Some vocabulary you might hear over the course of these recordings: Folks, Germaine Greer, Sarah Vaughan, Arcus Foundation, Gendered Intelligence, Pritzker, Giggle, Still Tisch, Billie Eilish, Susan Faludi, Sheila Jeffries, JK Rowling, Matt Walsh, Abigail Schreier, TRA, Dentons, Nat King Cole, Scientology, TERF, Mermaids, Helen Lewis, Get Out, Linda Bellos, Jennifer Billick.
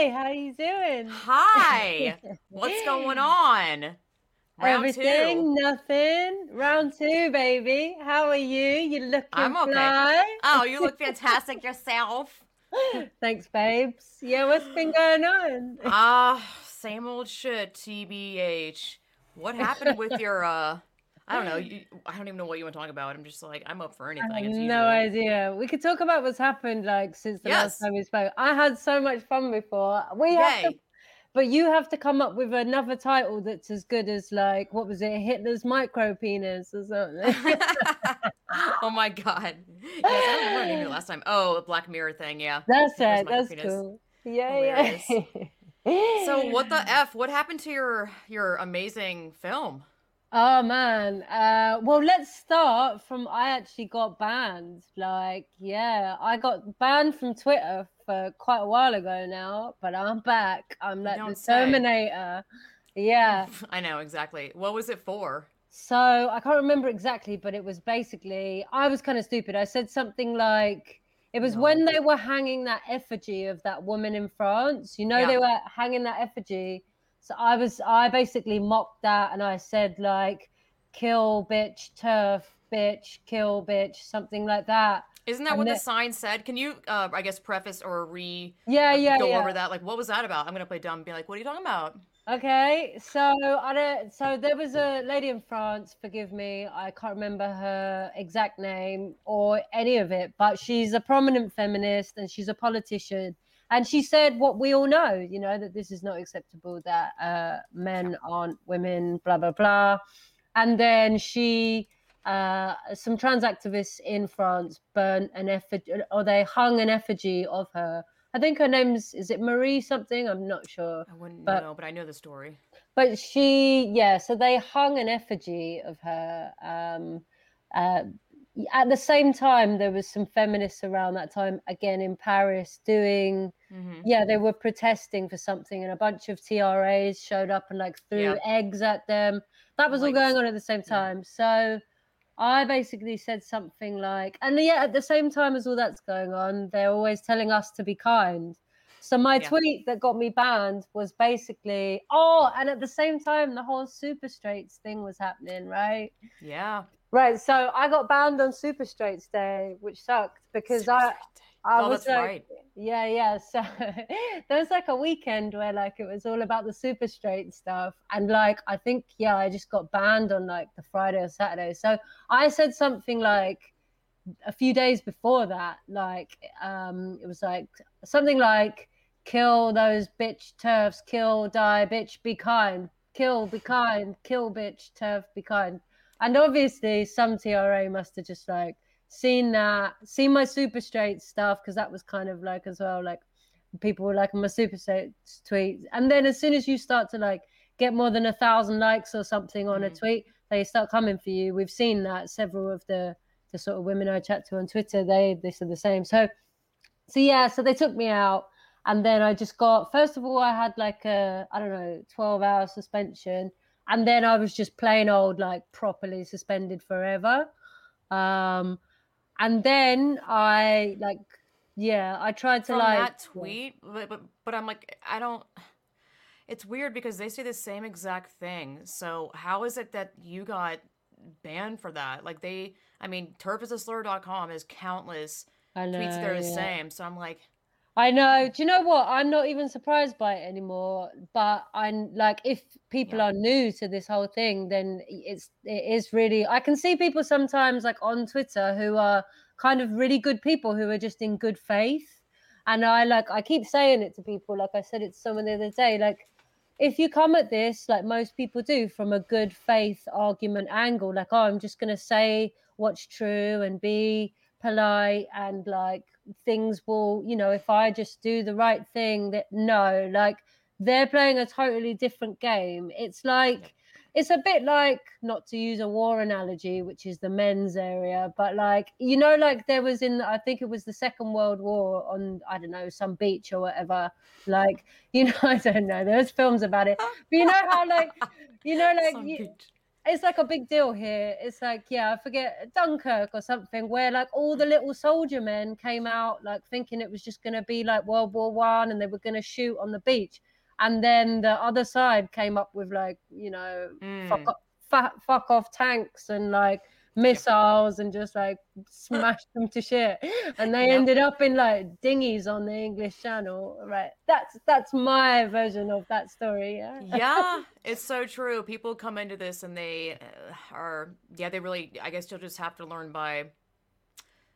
Hi, how you doing? Hi. What's going on? Round two. Nothing. Round two, baby. How are you? You looking okay. Fly. Oh, you look fantastic yourself. Thanks, babes. Yeah, what's been going on? Same old shit, TBH. What happened with your I don't know. I don't even know what you want to talk about. I'm just like, I'm up for anything. I have no idea. We could talk about what's happened like since the last time we spoke. I had so much fun before. We have to, but you have to come up with another title that's as good as like, what was it? Hitler's micro penis or something. Oh my God. Yes, I don't remember the last time. Oh, the Black Mirror thing. Yeah. That's Hitler's That's penis. Cool. Yeah. Yeah. So what the F, what happened to your amazing film? Oh man, well let's start from I actually got banned. I got banned from Twitter for quite a while ago now, but I'm back. I'm like the Terminator. Yeah. I know, exactly. What was it for? So I can't remember exactly, but it was basically, I was kind of stupid. I said something like, it was when they were hanging that effigy of that woman in France. You know, they were hanging that effigy. So I basically mocked that and I said like, kill bitch, turf bitch, kill bitch, something like that. Isn't that and what the sign said? Can you, I guess, preface or go over that? Like, what was that about? I'm going to play dumb and be like, what are you talking about? Okay. So there was a lady in France, forgive me. I can't remember her exact name or any of it, but she's a prominent feminist and she's a politician. And she said what we all know, you know, that this is not acceptable, that men aren't women, blah, blah, blah. And then some trans activists in France burnt an effigy, or they hung an effigy of her. I think her name's, is it Marie something? I'm not sure. I wouldn't know, but I know the story. But so they hung an effigy of her. At the same time, there was some feminists around that time, again, in Paris doing, they were protesting for something and a bunch of TRAs showed up and like threw eggs at them. That was all going on at the same time. So I basically said something like, and yet at the same time as all that's going on, they're always telling us to be kind. So my tweet that got me banned was basically, and at the same time, the whole super straights thing was happening, right? Yeah. Right, so I got banned on Super Straights Day, which sucked because I was like, right. So there was like a weekend where like it was all about the super straight stuff, and like I think I just got banned on like the Friday or Saturday. So I said something like a few days before that, like it was like something like kill those bitch turfs, kill die bitch be kind, kill bitch turf be kind. And obviously some TRA must have just like seen my super straight stuff, because that was kind of like as well, like people were like my super straight tweets. And then as soon as you start to like get more than 1,000 likes or something on a tweet, they start coming for you. We've seen that several of the sort of women I chat to on Twitter, they said the same. So they took me out. And then I just got, first of all, I had like a, I don't know, 12-hour suspension. And then I was just plain old, like properly suspended forever. And then I I tried to like that tweet, but I'm like, I don't. It's weird because they say the same exact thing. So how is it that you got banned for that? Like turfisaslur.com has countless tweets that are the same. So I'm like. I know. Do you know what? I'm not even surprised by it anymore. But I'm like, if people are new to this whole thing, then it is really. I can see people sometimes like on Twitter who are kind of really good people who are just in good faith. And I keep saying it to people. Like I said it to someone the other day. Like, if you come at this, like most people do, from a good faith argument angle, like, oh, I'm just gonna say what's true and be polite and like. Things will, you know, if I just do the right thing, that no, like they're playing a totally different game. It's like it's a bit like, not to use a war analogy, which is the men's area, but like, you know, like there was in, I think it was the Second World War on, I don't know, some beach or whatever, like, you know, I don't know, there's films about it, but you know how like, you know, like it's like a big deal here. It's like, yeah, I forget Dunkirk or something, where like all the little soldier men came out like thinking it was just going to be like World War I and they were going to shoot on the beach. And then the other side came up with like, you know, fuck off tanks and like missiles and just like smashed them to shit. And they ended up in like dinghies on the English Channel. Right. That's my version of that story. Yeah. Yeah. It's so true. People come into this and they are, yeah, they really, I guess you'll just have to learn by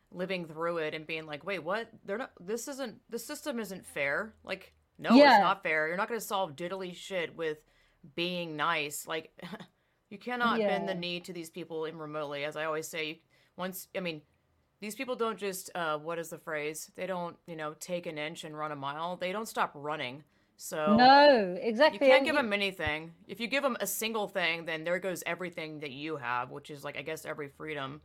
living through it and being like, wait, what? They're not, this isn't, the system isn't fair. Like, no, it's not fair. You're not going to solve diddly shit with being nice. Like, you cannot bend the knee to these people in remotely. As I always say, once, I mean, these people don't just, what is the phrase? They don't, you know, take an inch and run a mile. They don't stop running. So no, exactly. You can't give them anything. If you give them a single thing, then there goes everything that you have, which is like, I guess, every freedom.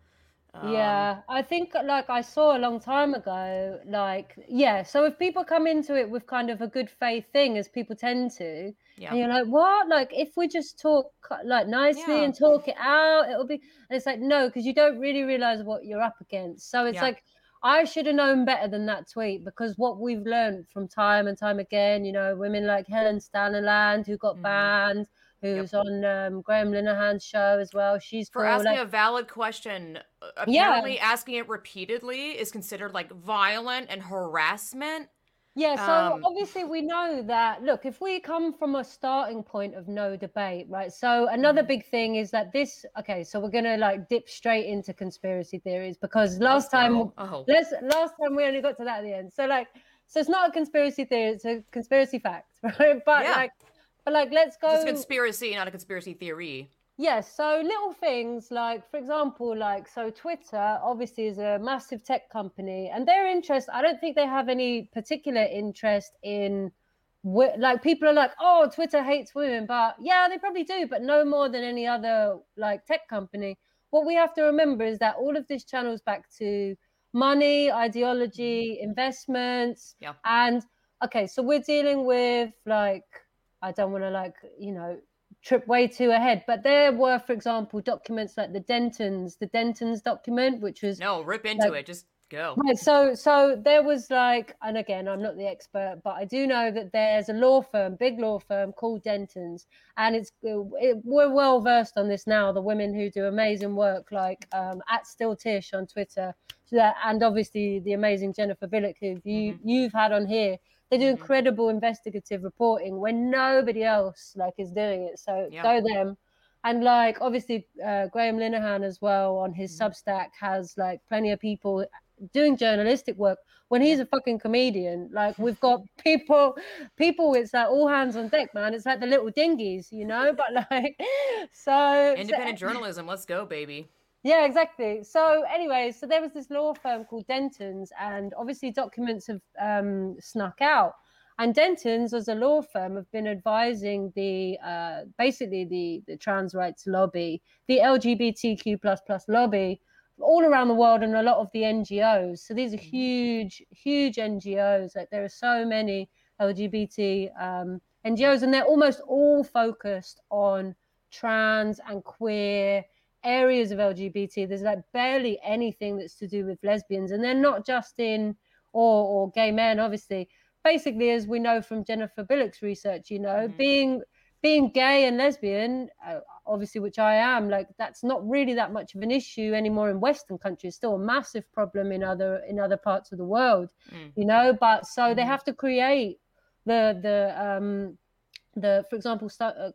Yeah, I think like I saw a long time ago, like, yeah, so if people come into it with kind of a good faith thing, as people tend to, and you're like, what? Like, if we just talk like nicely and talk it out, it'll be, and it's like, no, because you don't really realize what you're up against. So it's like, I should have known better than that tweet, because what we've learned from time and time again, you know, women like Helen Staniland, who got banned, who's on Graham Linehan's show as well. She's for asking a valid question. Apparently asking it repeatedly is considered like violent and harassment. Yeah, so obviously we know that, look, if we come from a starting point of no debate, right? So another big thing is that this, okay, so we're going to like dip straight into conspiracy theories, because last time we only got to that at the end. So like, so it's not a conspiracy theory, it's a conspiracy fact, right? But like, let's go. It's a conspiracy, not a conspiracy theory. Yes. Yeah, so little things like, for example, like, so Twitter obviously is a massive tech company, and their interest, I don't think they have any particular interest in, like, people are like, oh, Twitter hates women, but yeah, they probably do, but no more than any other like tech company. What we have to remember is that all of this channels back to money, ideology, investments, and okay, so we're dealing with like, I don't want to like, you know, trip way too ahead, but there were, for example, documents like the Dentons document, which was Right, so there was like, and again, I'm not the expert, but I do know that there's a law firm, big law firm called Dentons, and we're well versed on this now. The women who do amazing work, like at Still Tisch on Twitter, and obviously the amazing Jennifer Billick, who you've had on here. They do incredible investigative reporting when nobody else like is doing it. So go them. And like, obviously, Graham Linehan as well on his Substack has like plenty of people doing journalistic work when he's a fucking comedian. Like, we've got people, it's like all hands on deck, man. It's like the little dinghies, you know, but like, so. Independent journalism, let's go, baby. Yeah, exactly. So anyway, so there was this law firm called Dentons, and obviously documents have snuck out. And Dentons, as a law firm, have been advising the basically the trans rights lobby, the LGBTQ ++ lobby, all around the world, and a lot of the NGOs. So these are huge, huge NGOs. Like, there are so many LGBT NGOs, and they're almost all focused on trans and queer areas of LGBT. There's like barely anything that's to do with lesbians, and they're not just in or gay men, obviously. Basically, as we know from Jennifer Billick's research, you know, being gay and lesbian, obviously, which I am, like, that's not really that much of an issue anymore in Western countries. Still a massive problem in other parts of the world, you know. But so they have to create the for example,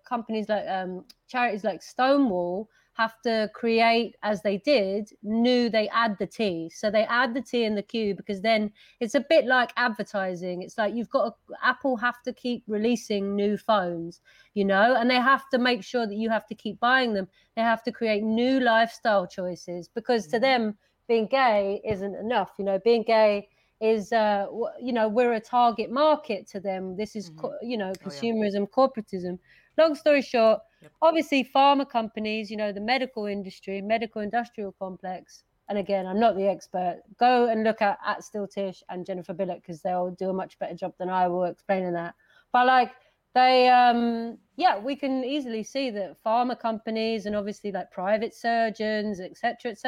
companies like charities like Stonewall have to create, as they did, they add the T. So they add the T in the Q, because then it's a bit like advertising. It's like Apple have to keep releasing new phones, you know, and they have to make sure that you have to keep buying them. They have to create new lifestyle choices, because to them, being gay isn't enough. You know, being gay is, you know, we're a target market to them. This is, you know, consumerism, corporatism. Long story short, obviously pharma companies, you know, the medical industry, medical industrial complex. And again, I'm not the expert. Go and look at Still Tisch and Jennifer Billick, because they'll do a much better job than I will explaining that. But like, They, yeah, we can easily see that pharma companies and obviously like private surgeons, et cetera, it's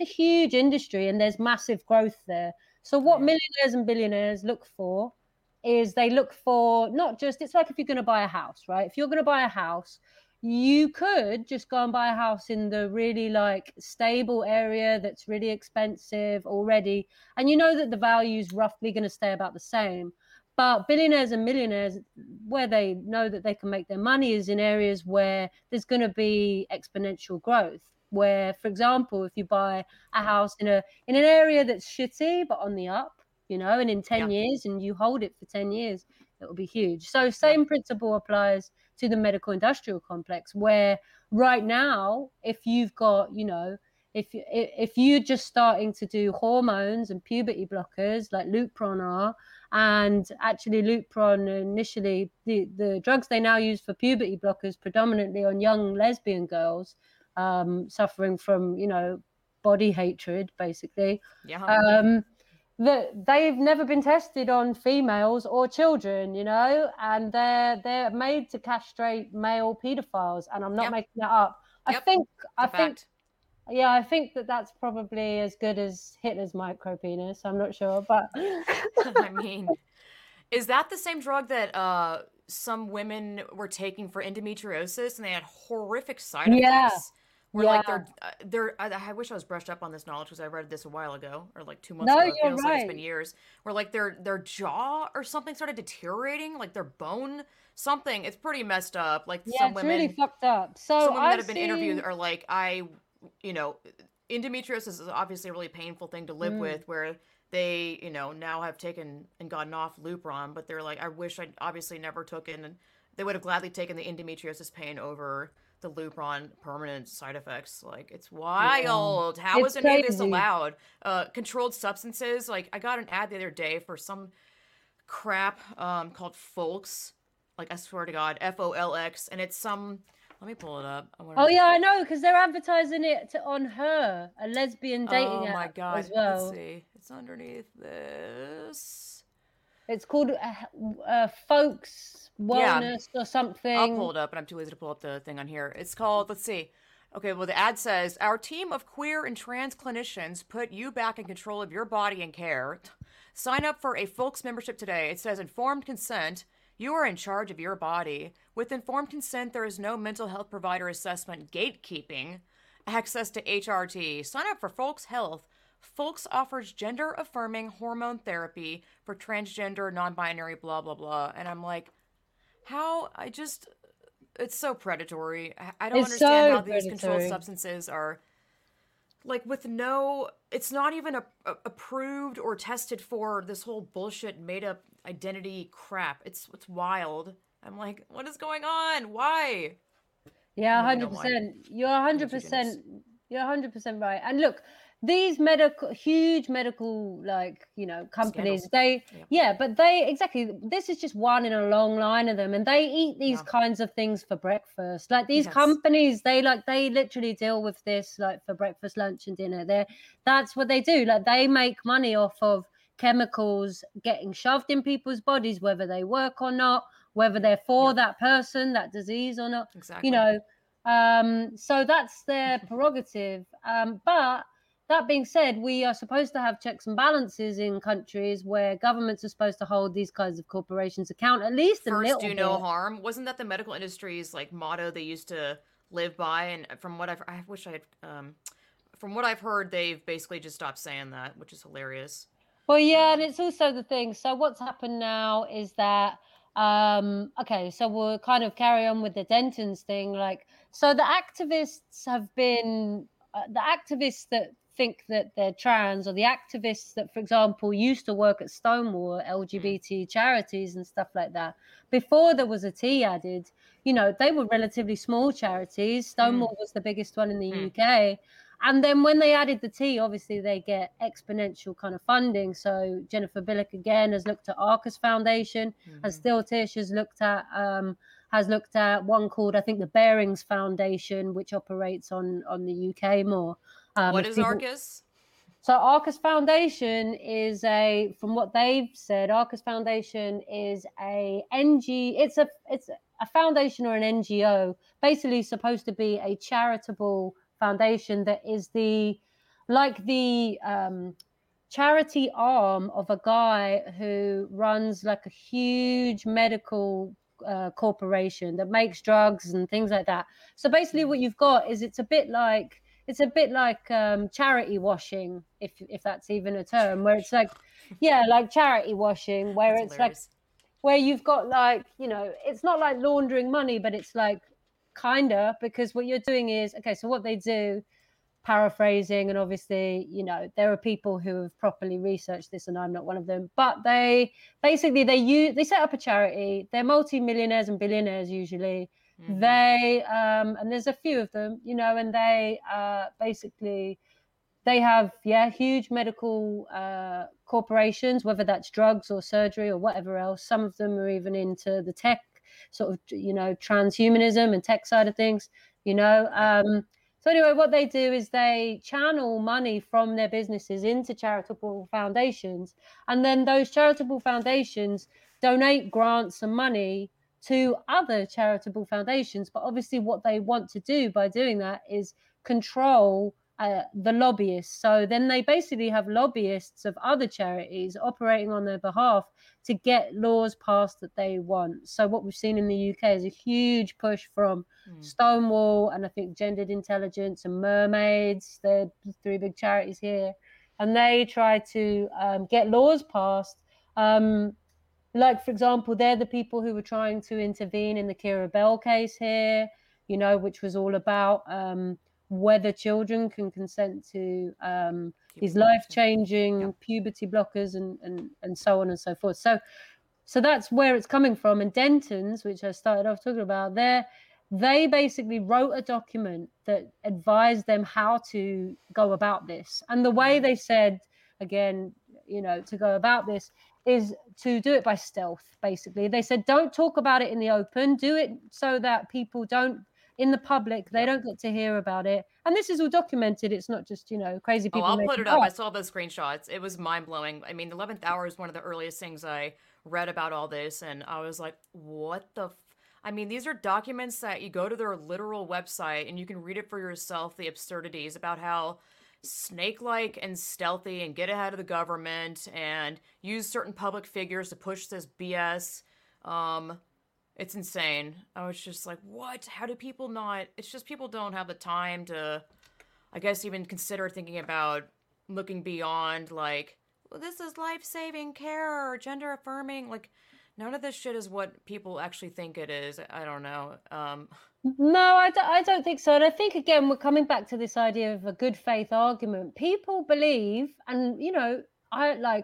a huge industry and there's massive growth there. So what millionaires and billionaires look for is they look for not just, it's like if you're going to buy a house, right? If you're going to buy a house, you could just go and buy a house in the really like stable area that's really expensive already. And you know that the value is roughly going to stay about the same. But billionaires and millionaires, where they know that they can make their money is in areas where there's going to be exponential growth. Where, for example, if you buy a house in an area that's shitty, but on the up, you know, and in 10 years and you hold it for 10 years, it will be huge. So same principle applies to the medical industrial complex, where right now, if you've got, you know, if you're just starting to do hormones and puberty blockers like Lupron are, and actually Lupron initially, the drugs they now use for puberty blockers predominantly on young lesbian girls suffering from, you know, body hatred, basically, that they've never been tested on females or children, you know, and they're made to castrate male paedophiles. And I'm not making that up. I think that that's probably as good as Hitler's micropenis. I'm not sure, but... I mean, is that the same drug that some women were taking for endometriosis and they had horrific side effects? Yeah. Where, like, they're I wish I was brushed up on this knowledge because I read this a while ago, or, like, 2 months ago. It feels like it's been years. Where, like, their jaw or something started deteriorating, like, their bone... something. It's pretty messed up. Like, some women... Yeah, it's really fucked up. So some women that have been interviewed are like, you know, endometriosis is obviously a really painful thing to live with, where they, you know, now have taken and gotten off Lupron, but they're like, I wish I obviously never took it. And they would have gladly taken the endometriosis pain over the Lupron permanent side effects. Like, it's wild. How is any of this allowed? Controlled substances. Like, I got an ad the other day for some crap called Folks. Like, I swear to God, F-O-L-X. And it's some... Let me pull it up. I know, because they're advertising it on Her, a lesbian dating app. Oh my God, as well. Let's see. It's underneath this. It's called Folks Wellness or something. I'll pull it up, and I'm too lazy to pull up the thing on here. It's called, let's see. Okay, well, the ad says, our team of queer and trans clinicians put you back in control of your body and care. Sign up for a Folks membership today. It says informed consent. You are in charge of your body. With informed consent, there is no mental health provider assessment gatekeeping. Access to HRT. Sign up for Folks Health. Folks offers gender-affirming hormone therapy for transgender, non-binary, blah, blah, blah. And I'm like, how? It's so predatory. I don't understand how these controlled substances are... Like, with no, it's not even approved or tested for, this whole bullshit made-up identity crap. It's wild. I'm like, what is going on? Why? Yeah, 100%. You're 100% right. And look, these huge medical, like, you know, companies, this is just one in a long line of them. And they eat these kinds of things for breakfast. Like, these companies, they literally deal with this, like, for breakfast, lunch, and dinner. That's what they do. Like, they make money off of chemicals getting shoved in people's bodies, whether they work or not, whether they're for that person, that disease or not, you know. So that's their prerogative. But... That being said, we are supposed to have checks and balances in countries where governments are supposed to hold these kinds of corporations account, at least a little bit. First, do no harm. Wasn't that the medical industry's, like, motto they used to live by? And from what I've heard, they've basically just stopped saying that, which is hilarious. Well, yeah, and it's also the thing. So what's happened now is that, so we'll kind of carry on with the Dentons thing. Like, so the activists have been, the activists that think that they're trans, or the activists that, for example, used to work at Stonewall, LGBT charities and stuff like that, before there was a T added, you know, they were relatively small charities. Stonewall was the biggest one in the UK. And then when they added the T, obviously they get exponential kind of funding. So Jennifer Billick, again, has looked at Arcus Foundation, and Still Tisch has looked at one called, I think, the Bearings Foundation, which operates on the UK more. What is Arcus? So Arcus Foundation is a, from what they've said, Arcus Foundation is a NG. It's a foundation or an NGO, basically supposed to be a charitable foundation that is the charity arm of a guy who runs like a huge medical corporation that makes drugs and things like that. So basically what you've got is it's a bit like charity washing, if that's even a term, where it's like, yeah, like charity washing, where that's it's hilarious. Like where you've got like, you know, it's not like laundering money, but it's like kinda, because what you're doing is, okay, so what they do, paraphrasing, and obviously, you know, there are people who have properly researched this and I'm not one of them, but they set up a charity. They're multi-millionaires and billionaires usually. Mm-hmm. They and there's a few of them, you know, and they basically they have huge medical corporations, whether that's drugs or surgery or whatever else. Some of them are even into the tech sort of, you know, transhumanism and tech side of things, you know. So anyway, what they do is they channel money from their businesses into charitable foundations, and then those charitable foundations donate grants and money to other charitable foundations. But obviously what they want to do by doing that is control the lobbyists. So then they basically have lobbyists of other charities operating on their behalf to get laws passed that they want. So what we've seen in the UK is a huge push from Stonewall and I think Gendered Intelligence and Mermaids. They're three big charities here. And they try to get laws passed. Like, for example, they're the people who were trying to intervene in the Keira Bell case here, you know, which was all about whether children can consent to these life-changing puberty blockers and so on and so forth. So that's where it's coming from. And Dentons, which I started off talking about, they basically wrote a document that advised them how to go about this. And the way they said, again, you know, to go about this is to do it by stealth, basically. They said, don't talk about it in the open. Do it so that people don't, in the public, they don't get to hear about it. And this is all documented. It's not just, you know, crazy people. Oh, I'll put it up. I saw those screenshots. It was mind-blowing. I mean, the 11th hour is one of the earliest things I read about all this. And I was like, what the... I mean, these are documents that you go to their literal website and you can read it for yourself, the absurdities about how snake-like and stealthy and get ahead of the government and use certain public figures to push this BS. It's insane. I was just like, what? How do people not? It's just people don't have the time to, I guess, even consider thinking about looking beyond like, well, this is life-saving care or gender-affirming. Like, none of this shit is what people actually think it is. I don't know. No, I don't think so. And I think, again, we're coming back to this idea of a good faith argument. People believe, and, you know, I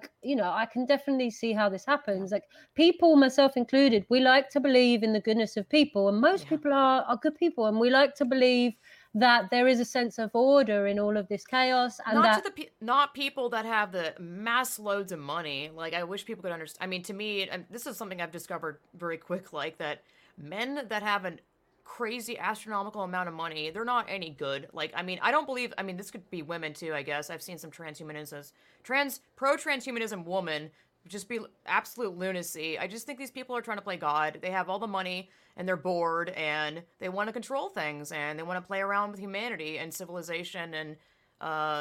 can definitely see how this happens. Like, people, myself included, we like to believe in the goodness of people. And most people are good people. And we like to believe that there is a sense of order in all of this chaos. And not people that have the mass loads of money. Like, I wish people could understand. I mean, to me, and this is something I've discovered very quick, like that men that have an crazy astronomical amount of money, they're not any good. Like, I mean, I don't believe, I mean, this could be women too, I guess. I've seen some pro-transhumanism woman just be absolute lunacy. I just think these people are trying to play God. They have all the money and they're bored and they want to control things and they want to play around with humanity and civilization and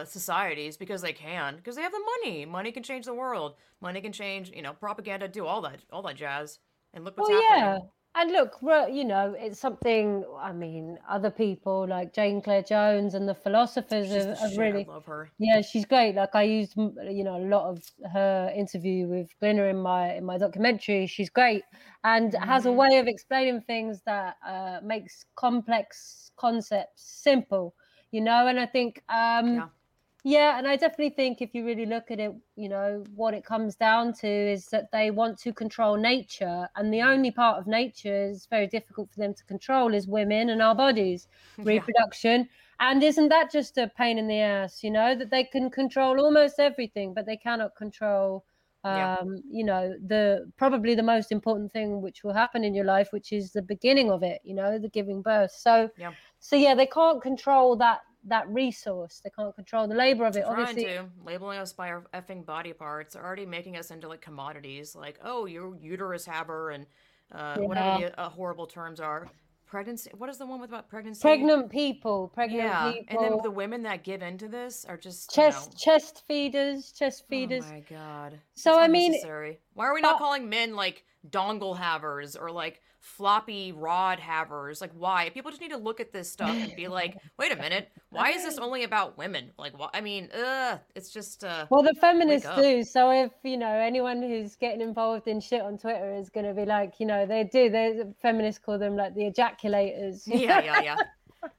societies because they can, because they have the money. Money can change the world. Money can change, you know, propaganda, do all that jazz. And look what's happening. Yeah. And look, you know, it's something, I mean, other people like Jane Claire Jones and the philosophers have really... I love her. Yeah, she's great. Like, I used, you know, a lot of her interview with Glinner in my documentary. She's great and has a way of explaining things that makes complex concepts simple, you know. And I think... Yeah, and I definitely think if you really look at it, you know, what it comes down to is that they want to control nature. And the only part of nature is very difficult for them to control is women and our bodies, reproduction. And isn't that just a pain in the ass, you know, that they can control almost everything, but they cannot control, you know, probably the most important thing which will happen in your life, which is the beginning of it, you know, the giving birth. So, they can't control that that resource. They can't control the labor of it. Labeling us by our effing body parts, are already making us into like commodities. Like, oh, you're uterus haber and whatever the horrible terms are. Pregnancy. What is the one with about pregnancy? Pregnant people. And then the women that give into this are just chest feeders. Oh my God. So it's why are we not calling men like dongle havers or like floppy rod havers? Like, why? People just need to look at this stuff and be like, wait a minute, why is this only about women? Like, why? I mean, it's just. Well, the feminists do. So if anyone who's getting involved in shit on Twitter is going to be like, they do. Feminists call them like the ejaculators. Yeah.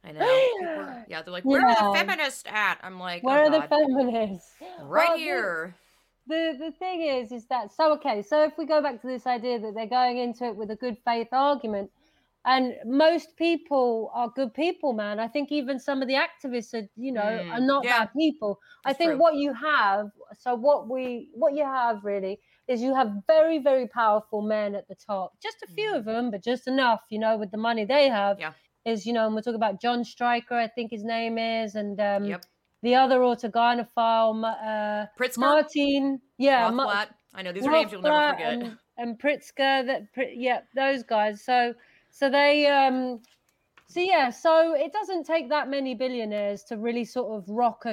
I know. Yeah, they're like, where are the feminists at? I'm like, where are the feminists? Right here. The thing is that, so if we go back to this idea that they're going into it with a good faith argument, and most people are good people, man. I think even some of the activists are, are not bad people. That's I think true. What you have, so what you have really is you have very, very powerful men at the top. Just a few of them, but just enough, with the money they have is, and we're talking about John Stryker, I think his name is, and the other autogynephile, Pritzker? Martin. Yeah. Rothblatt. I know these are names you'll never forget. And Pritzker, those guys. So they, so it doesn't take that many billionaires to really sort of rock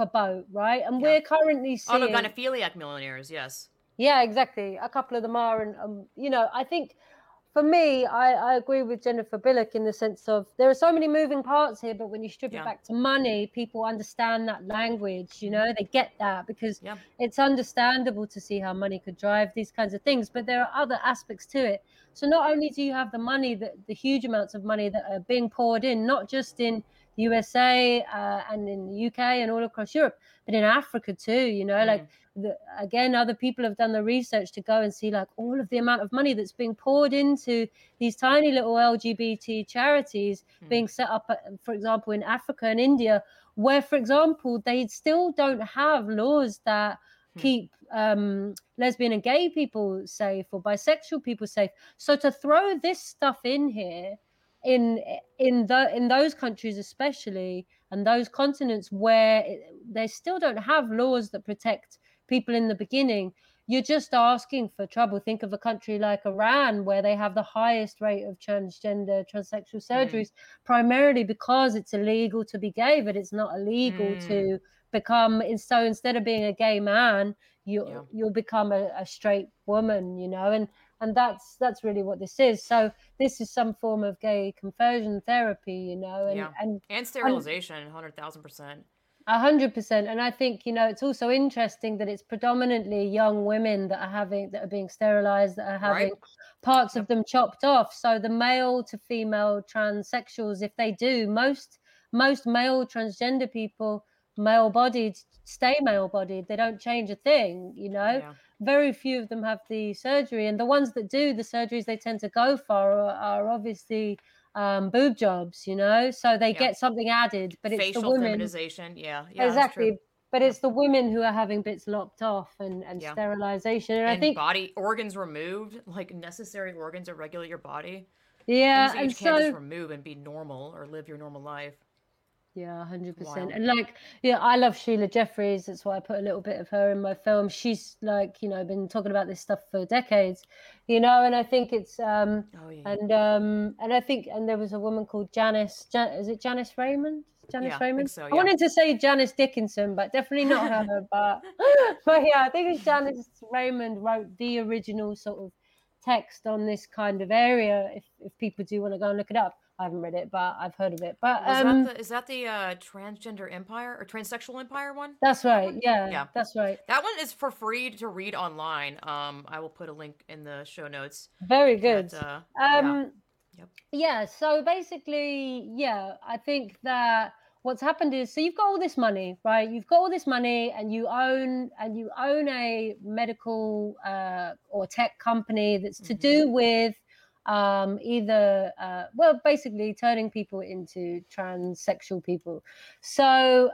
a boat, right? And we're currently seeing... Autogynephiliac millionaires, yes. Yeah, exactly. A couple of them are. And, I think... For me, I agree with Jennifer Billick in the sense of there are so many moving parts here, but when you strip it back to money, people understand that language, they get that because it's understandable to see how money could drive these kinds of things. But there are other aspects to it. So not only do you have the money, the huge amounts of money that are being poured in, not just in the USA and in the UK and all across Europe, but in Africa too, other people have done the research to go and see like all of the amount of money that's being poured into these tiny little LGBT charities being set up, for example, in Africa and India, where, for example, they still don't have laws that keep lesbian and gay people safe or bisexual people safe. So to throw this stuff in here, in those countries especially, and those continents where they still don't have laws that protect people in the beginning, you're just asking for trouble. Think of a country like Iran, where they have the highest rate of transgender, transsexual surgeries, primarily because it's illegal to be gay, but it's not illegal to become. So instead of being a gay man, you'll become a straight woman, And that's really what this is. So this is some form of gay conversion therapy, and sterilization, 100,000%. 100%. And I think, it's also interesting that it's predominantly young women that are being sterilized, that are having parts of them chopped off. So the male to female transsexuals, if they do, most male transgender people, male-bodied, stay male-bodied. They don't change a thing, Very few of them have the surgery. And the ones that do the surgeries they tend to go for are obviously boob jobs, So they get something added, but it's the women. Facial feminization, exactly. That's true. But it's the women who are having bits lopped off and sterilization. And I think body organs removed, like necessary organs that regulate your body. Yeah, and you can't just remove and be normal or live your normal life. Yeah, 100%. And I love Sheila Jeffries. That's why I put a little bit of her in my film. She's like, been talking about this stuff for decades, and I think it's, and I think, and there was a woman called is it Janice Raymond? Raymond? I think so, yeah. I wanted to say Janice Dickinson, but definitely not her, but yeah, I think it's Janice Raymond wrote the original sort of text on this kind of area, if people do want to go and look it up. I haven't read it, but I've heard of it. But is that the Transgender Empire or Transsexual Empire one? That's right. Yeah, that's right. That one is for free to read online. I will put a link in the show notes. Very good. That, so basically, I think that what's happened is, so you've got all this money, right? You've got all this money, and you own a medical or tech company that's to do with. Basically turning people into transsexual people. So,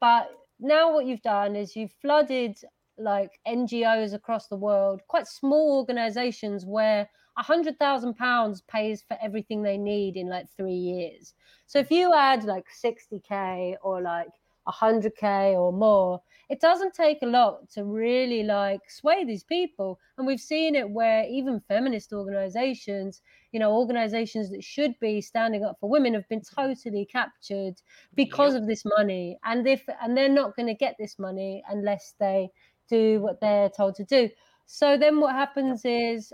but now what you've done is you've flooded like NGOs across the world, quite small organizations where £100,000 pays for everything they need in like 3 years. So if you add like 60K or like 100K or more, it doesn't take a lot to really like sway these people. And we've seen it where even feminist organizations, you know, organizations that should be standing up for women have been totally captured because of this money. And they're not going to get this money unless they do what they're told to do. So then what happens is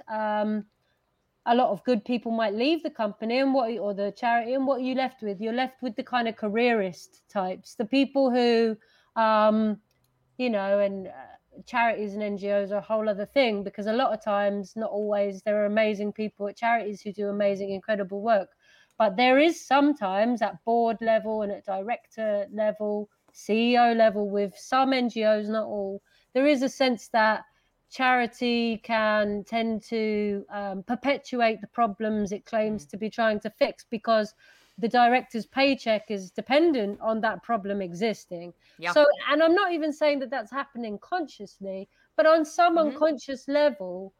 a lot of good people might leave the company or the charity, and what are you left with? You're left with the kind of careerist types, the people who, charities and NGOs are a whole other thing, because a lot of times, not always, there are amazing people at charities who do amazing, incredible work. But there is sometimes at board level and at director level, CEO level with some NGOs, not all, there is a sense that charity can tend to perpetuate the problems it claims to be trying to fix, because the director's paycheck is dependent on that problem existing. Yeah. So, and I'm not even saying that that's happening consciously, but on some unconscious level,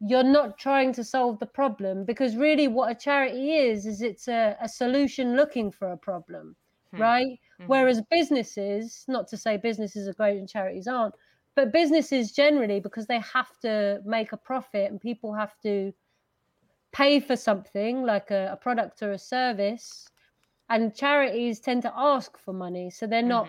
you're not trying to solve the problem, because really what a charity is it's a solution looking for a problem, right? Mm-hmm. Whereas businesses, not to say businesses are great and charities aren't, but businesses generally, because they have to make a profit and people have to pay for something like a product or a service, and charities tend to ask for money. So they're not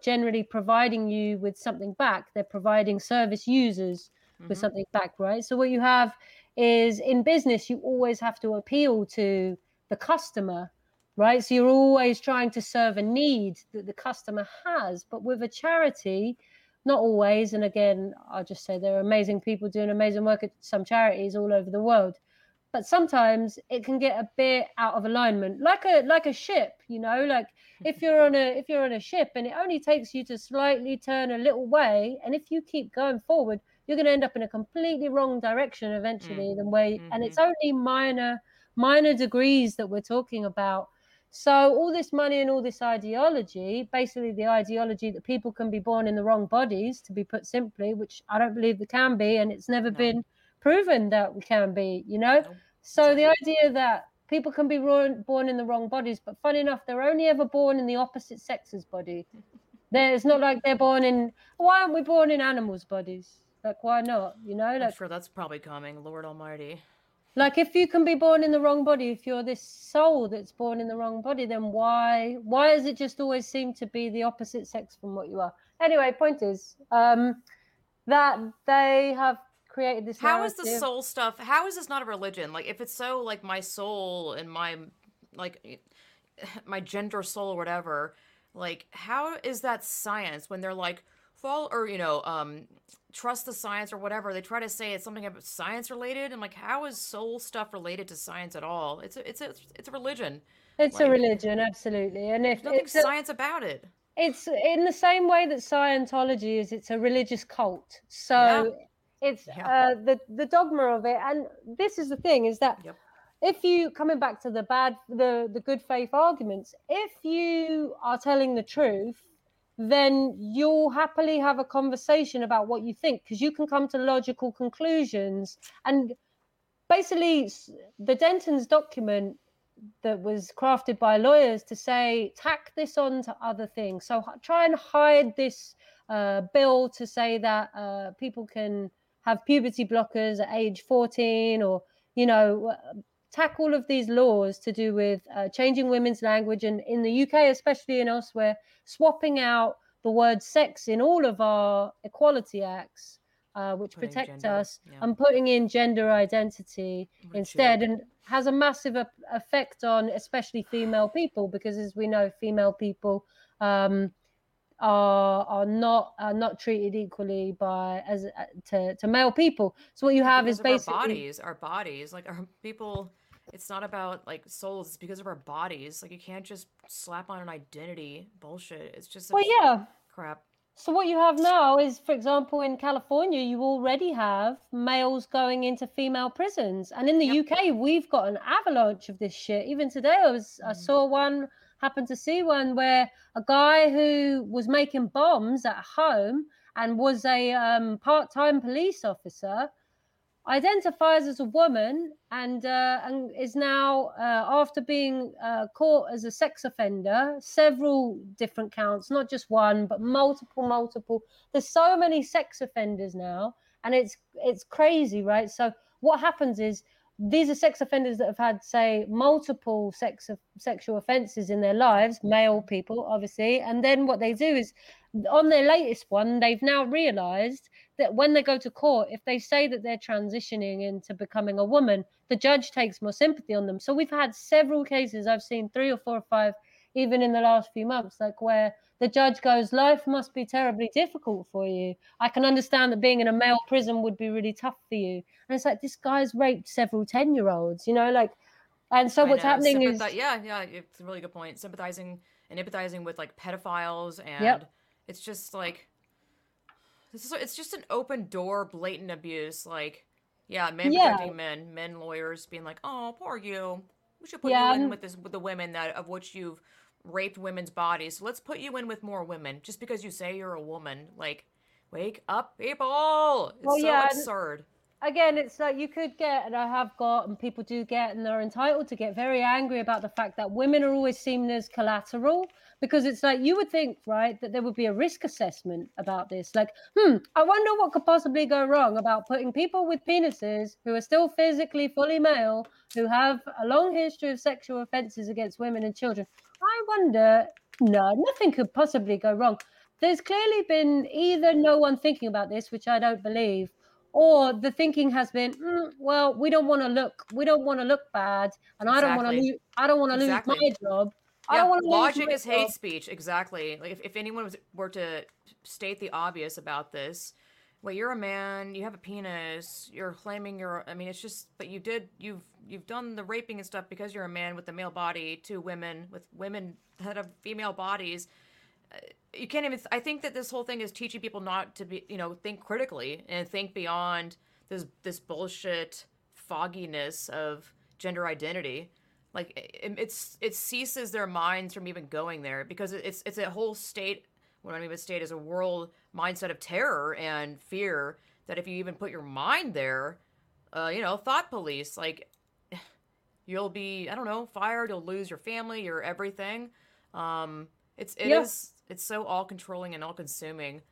generally providing you with something back. They're providing service users with something back, right? So what you have is, in business, you always have to appeal to the customer, right? So you're always trying to serve a need that the customer has. But with a charity, not always. And again, I'll just say there are amazing people doing amazing work at some charities all over the world. But sometimes it can get a bit out of alignment, like a ship, you know, like if you're on a ship and it only takes you to slightly turn a little way, and if you keep going forward, you're going to end up in a completely wrong direction eventually than where. And it's only minor degrees that we're talking about. So all this money and all this ideology, basically the ideology that people can be born in the wrong bodies, to be put simply, which I don't believe they can be, and it's never been proven that we can be, you know? No. So the idea that people can be born in the wrong bodies, but funny enough, they're only ever born in the opposite sex's body. It's not like they're born in, why aren't we born in animals' bodies? Like, why not, you know? Like, I'm sure that's probably coming, Lord Almighty. Like, if you can be born in the wrong body, if you're this soul that's born in the wrong body, then why does it just always seem to be the opposite sex from what you are? Anyway, point is that they have created this narrative. How is the soul stuff, how is this not a religion? Like, if it's so, like, my soul and my, like, my gender soul or whatever, like, how is that science when they're like, trust the science or whatever? They try to say it's something about science related. I'm like, how is soul stuff related to science at all? It's a religion. It's a religion, absolutely. And if nothing science about it. It's in the same way that Scientology is. It's a religious cult. So the dogma of it. And this is the thing, is that if you, coming back to the good faith arguments, if you are telling the truth, then you'll happily have a conversation about what you think, because you can come to logical conclusions. And basically, the Dentons document that was crafted by lawyers to say, tack this on to other things. So try and hide this bill to say that people can have puberty blockers at age 14, or, you know, tack all of these laws to do with changing women's language, and in the UK especially, and elsewhere, swapping out the word sex in all of our equality acts, which protect us, and putting in gender identity instead, and has a massive effect on especially female people, because as we know, female people are not treated equally by as to male people. So what you have is basically our bodies, like, our people. It's not about, like, souls. It's because of our bodies. Like, you can't just slap on an identity bullshit. It's just crap. So what you have now is, for example, in California, you already have males going into female prisons, and in the UK, we've got an avalanche of this shit. Even today, I happened to see one where a guy who was making bombs at home and was a part-time police officer identifies as a woman and is now, after being caught as a sex offender, several different counts, not just one, but multiple. There's so many sex offenders now, and it's crazy, right? So what happens is these are sex offenders that have had, say, multiple sexual offences in their lives, male people, obviously. And then what they do is, on their latest one, they've now realised that when they go to court, if they say that they're transitioning into becoming a woman, the judge takes more sympathy on them. So we've had several cases, I've seen 3 or 4 or 5, even in the last few months, like where the judge goes, life must be terribly difficult for you. I can understand that being in a male prison would be really tough for you. And it's like, this guy's raped several 10-year-olds, you know, like, and so what's happening is... Yeah, it's a really good point. Sympathizing and empathizing with, like, pedophiles, and it's just, like, it's just an open door, blatant abuse, like, men protecting men, lawyers being like, oh, poor you. We should put you in with the women that of which you've raped women's bodies. So let's put you in with more women just because you say you're a woman. Like, wake up, people! It's absurd. Again, it's like you could get, and I have got, and people do get, and they're entitled to get very angry about the fact that women are always seen as collateral, because it's like you would think, right, that there would be a risk assessment about this. Like, I wonder what could possibly go wrong about putting people with penises who are still physically fully male, who have a long history of sexual offences against women and children. I wonder, no, nothing could possibly go wrong. There's clearly been either no one thinking about this, which I don't believe, or the thinking has been, well, we don't want to look bad, and I don't want to lose my job. Yeah, I don't want to logic is hate speech, exactly. Like if anyone were to state the obvious about this, well, you're a man, you have a penis, you're claiming you're. I mean, it's just, but you've done the raping and stuff because you're a man with a male body to women with women that have female bodies. You can't even, I think that this whole thing is teaching people not to be, you know, think critically and think beyond this bullshit fogginess of gender identity. Like it ceases their minds from even going there, because it's a whole state, what I mean by state is a world mindset of terror and fear that if you even put your mind there, you know, thought police, like you'll be, I don't know, fired, you'll lose your family, your everything. It is. It's so all-controlling and all-consuming.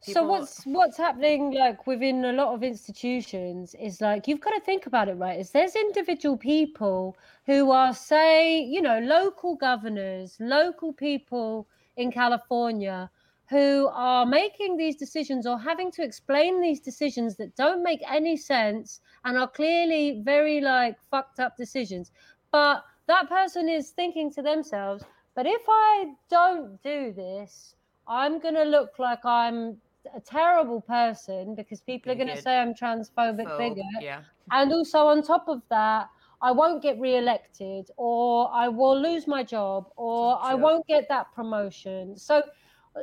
So what's happening, like, within a lot of institutions is, like, you've got to think about it, right? Is there's individual people who are, say, you know, local governors, local people in California who are making these decisions or having to explain these decisions that don't make any sense and are clearly very, like, fucked-up decisions. But that person is thinking to themselves, but if I don't do this, I'm going to look like I'm a terrible person because people are going to say I'm transphobic, bigot. Yeah. And also on top of that, I won't get reelected, or I will lose my job, or I won't get that promotion. So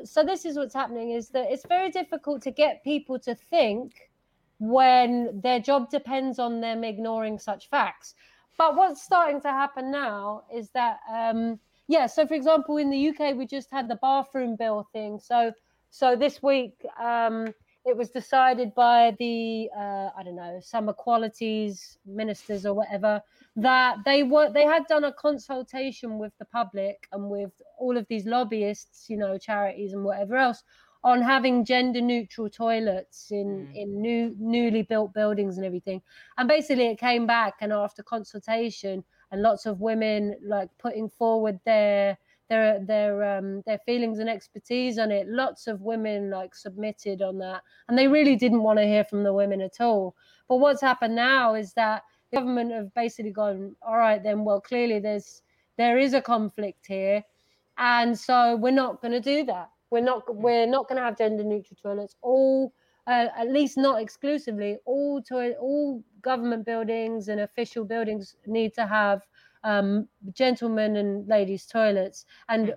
this is what's happening, is that it's very difficult to get people to think when their job depends on them ignoring such facts. But what's starting to happen now is that... so, for example, in the UK, we just had the bathroom bill thing. So this week, it was decided by the, some equalities ministers or whatever, that they had done a consultation with the public and with all of these lobbyists, you know, charities and whatever else, on having gender-neutral toilets in newly built buildings and everything. And basically it came back, and after consultation, and lots of women like putting forward their feelings and expertise on it. Lots of women like submitted on that, and they really didn't want to hear from the women at all. But what's happened now is that the government have basically gone, all right, then, well, clearly there is a conflict here, and so we're not going to do that. We're not going to have gender neutral toilets. At least not exclusively, all government buildings and official buildings need to have gentlemen and ladies' toilets. And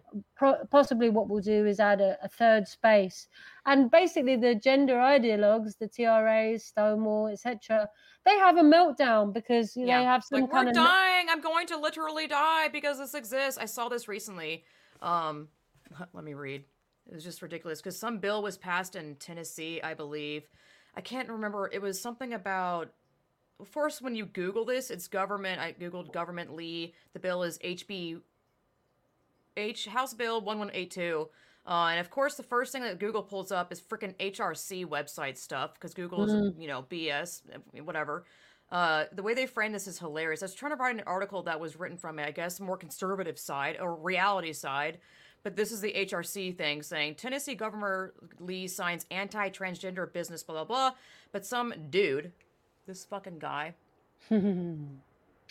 possibly what we'll do is add a third space. And basically the gender ideologues, the TRAs, Stonewall, etc., they have a meltdown because they have some like, kind we're of... we're dying! I'm going to literally die because this exists. I saw this recently. Let me read. It was just ridiculous because some bill was passed in Tennessee, I believe. I can't remember. It was something about first, when you Google this, it's government. I Googled government Lee. The bill is House Bill 1182. And of course, the first thing that Google pulls up is freaking HRC website stuff, because Google is, BS, whatever. The way they frame this is hilarious. I was trying to write an article that was written from, I guess, more conservative side or reality side. But this is the HRC thing saying Tennessee Governor Lee signs anti-transgender business, blah, blah, blah. But some dude, this fucking guy.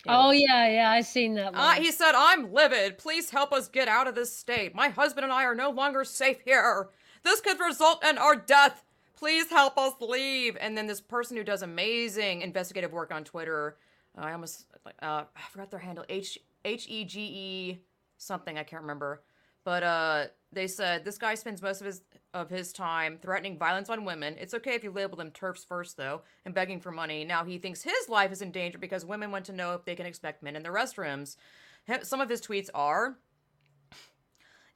Oh, yeah, I've seen that one. He said, "I'm livid. Please help us get out of this state. My husband and I are no longer safe here. This could result in our death. Please help us leave." And then this person who does amazing investigative work on Twitter, I forgot their handle, H-E-G-E something, I can't remember. But they said, this guy spends most of his time threatening violence on women. It's okay if you label them TERFs first, though, and begging for money. Now he thinks his life is in danger because women want to know if they can expect men in their restrooms. Some of his tweets are,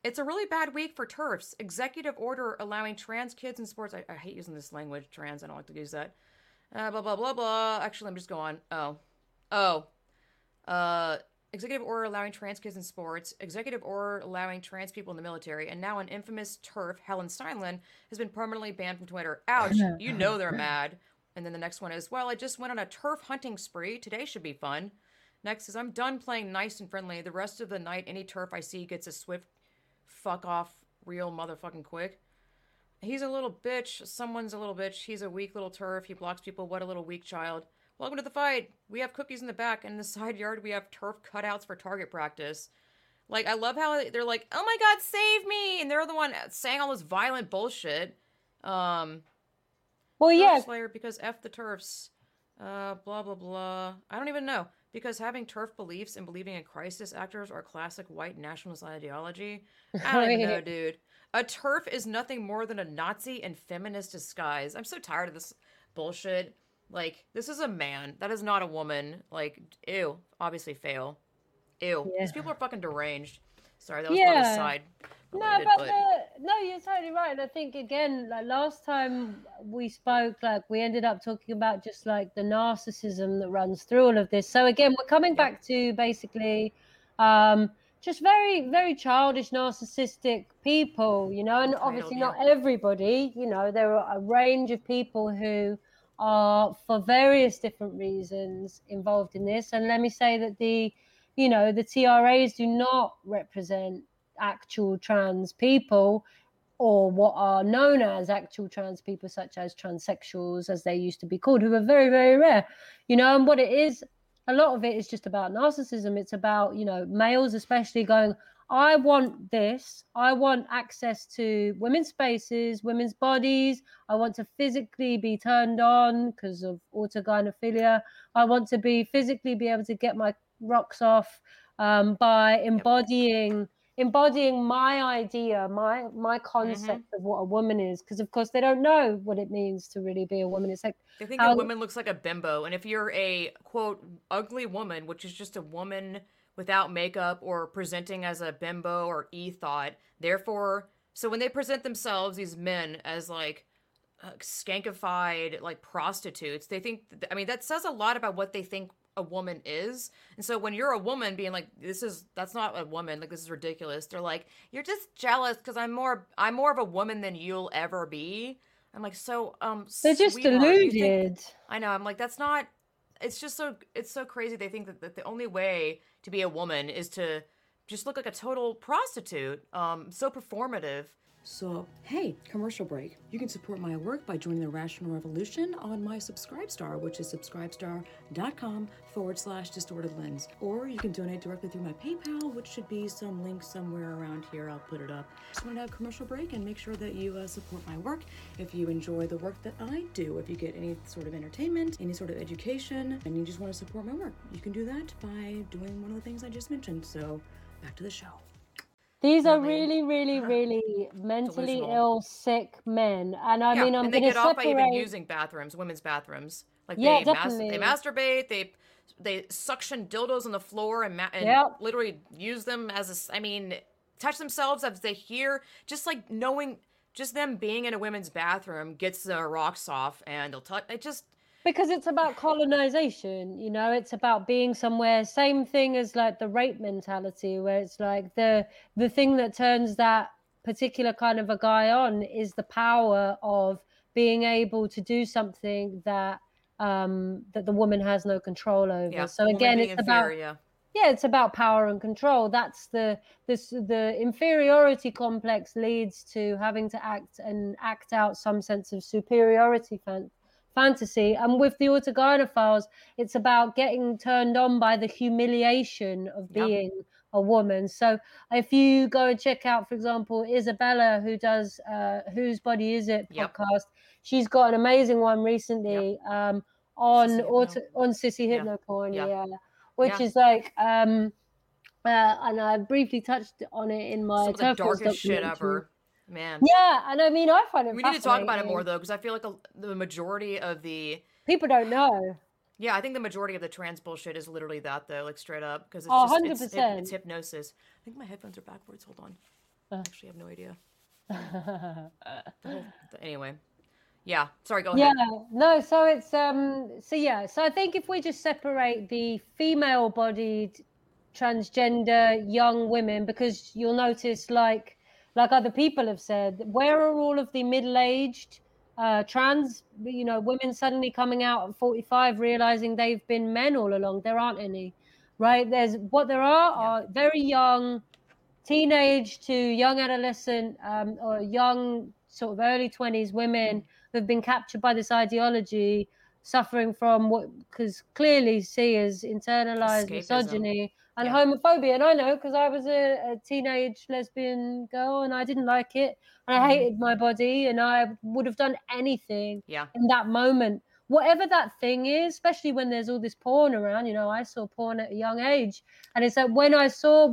"It's a really bad week for TERFs. Executive order allowing trans kids in sports." I hate using this language, trans. I don't like to use that. Blah, blah, blah, blah. Actually, let me just go on. Executive order allowing trans kids in sports, executive order allowing trans people in the military, and now an infamous TERF, Helen Staniland, has been permanently banned from Twitter. Ouch, you know they're mad. And then the next one is, "Well, I just went on a TERF hunting spree. Today should be fun." Next is, "I'm done playing nice and friendly. The rest of the night, any TERF I see gets a swift fuck off real motherfucking quick. He's a little bitch. Someone's a little bitch. He's a weak little TERF. He blocks people. What a little weak child. Welcome to the fight. We have cookies in the back, and in the side yard, we have TERF cutouts for target practice." Like, I love how they're like, "Oh my God, save me!" And they're the one saying all this violent bullshit. Well, yeah. Slayer, because F the TERFs. Blah, blah, blah. I don't even know. Because having TERF beliefs and believing in crisis actors are classic white nationalist ideology. I don't even know, dude. A TERF is nothing more than a Nazi and feminist disguise. I'm so tired of this bullshit. Like, this is a man. That is not a woman. Like, ew. Obviously fail. Ew. Yeah. These people are fucking deranged. Sorry, that was on the side. Related, no, no, you're totally right. And I think, again, like last time we spoke, like we ended up talking about just like the narcissism that runs through all of this. So again, we're coming back to basically just very, very childish, narcissistic people, and obviously not everybody, there are a range of people who are for various different reasons involved in this. And let me say that the TRAs do not represent actual trans people or what are known as actual trans people, such as transsexuals, as they used to be called, who are very, very rare, and what it is, a lot of it is just about narcissism. It's about, males especially going, "I want this. I want access to women's spaces, women's bodies. I want to physically be turned on because of autogynephilia. I want to be able to get my rocks off by embodying my idea, my concept of what a woman is." Because, of course, they don't know what it means to really be a woman. It's like they think a woman looks like a bimbo. And if you're a, quote, ugly woman, which is just a woman without makeup or presenting as a bimbo or e-thought. Therefore, so when they present themselves, these men, as like skankified, like prostitutes, they think, that says a lot about what they think a woman is. And so when you're a woman being like, that's not a woman, like, this is ridiculous. They're like, "You're just jealous because I'm more of a woman than you'll ever be." I'm like, so, they're just deluded. I know. I'm like, that's not, it's so crazy. They think that the only way to be a woman is to just look like a total prostitute. So performative. So, hey, commercial break. You can support my work by joining the Rational Revolution on my Subscribestar, which is subscribestar.com/distorted lens. Or you can donate directly through my PayPal, which should be some link somewhere around here. I'll put it up. Just want to have a commercial break and make sure that you support my work. If you enjoy the work that I do, if you get any sort of entertainment, any sort of education, and you just want to support my work, you can do that by doing one of the things I just mentioned. So, back to the show. These are really, really, really mentally ill, sick men. And I mean, I'm going to separate. And they get off by even using bathrooms, women's bathrooms. Like, they masturbate, they suction dildos on the floor and literally use them as touch themselves as they hear. Just like knowing, just them being in a women's bathroom gets their rocks off, and they'll touch. It just, Because it's about colonization, you know, it's about being somewhere. Same thing as like the rape mentality, where it's like the thing that turns that particular kind of a guy on is the power of being able to do something that that the woman has no control over. Yeah, so again, it's inferior. It's about power and control. That's the inferiority complex leads to having to act out some sense of superiority fantasy. And with the autogynephiles, it's about getting turned on by the humiliation of being a woman. So if you go and check out, for example, Isabella, who does Whose Body Is It podcast, she's got an amazing one recently on sissy hypno porn, which is like and I briefly touched on it in my some of the darkest shit ever. Man. Yeah, and I mean, I find it. We need to talk about it more though, because I feel like the majority of the people don't know. Yeah, I think the majority of the trans bullshit is literally that though, like straight up, because it's 100%. It's hypnosis. I think my headphones are backwards. Hold on, I actually have no idea. Anyway, yeah. Sorry, go ahead. Yeah, no. So it's So I think if we just separate the female-bodied, transgender young women, because you'll notice like other people have said, where are all of the middle-aged trans, you know, women suddenly coming out at 45, realizing they've been men all along? There aren't any, right? There are very young, teenage to young adolescent or young sort of early 20s women who've been captured by this ideology, suffering from what because clearly see as internalized escapism, misogyny and homophobia. And I know, because I was a teenage lesbian girl and I didn't like it and I hated my body and I would have done anything in that moment, whatever that thing is, especially when there's all this porn around. You know, I saw porn at a young age, and it's like when I saw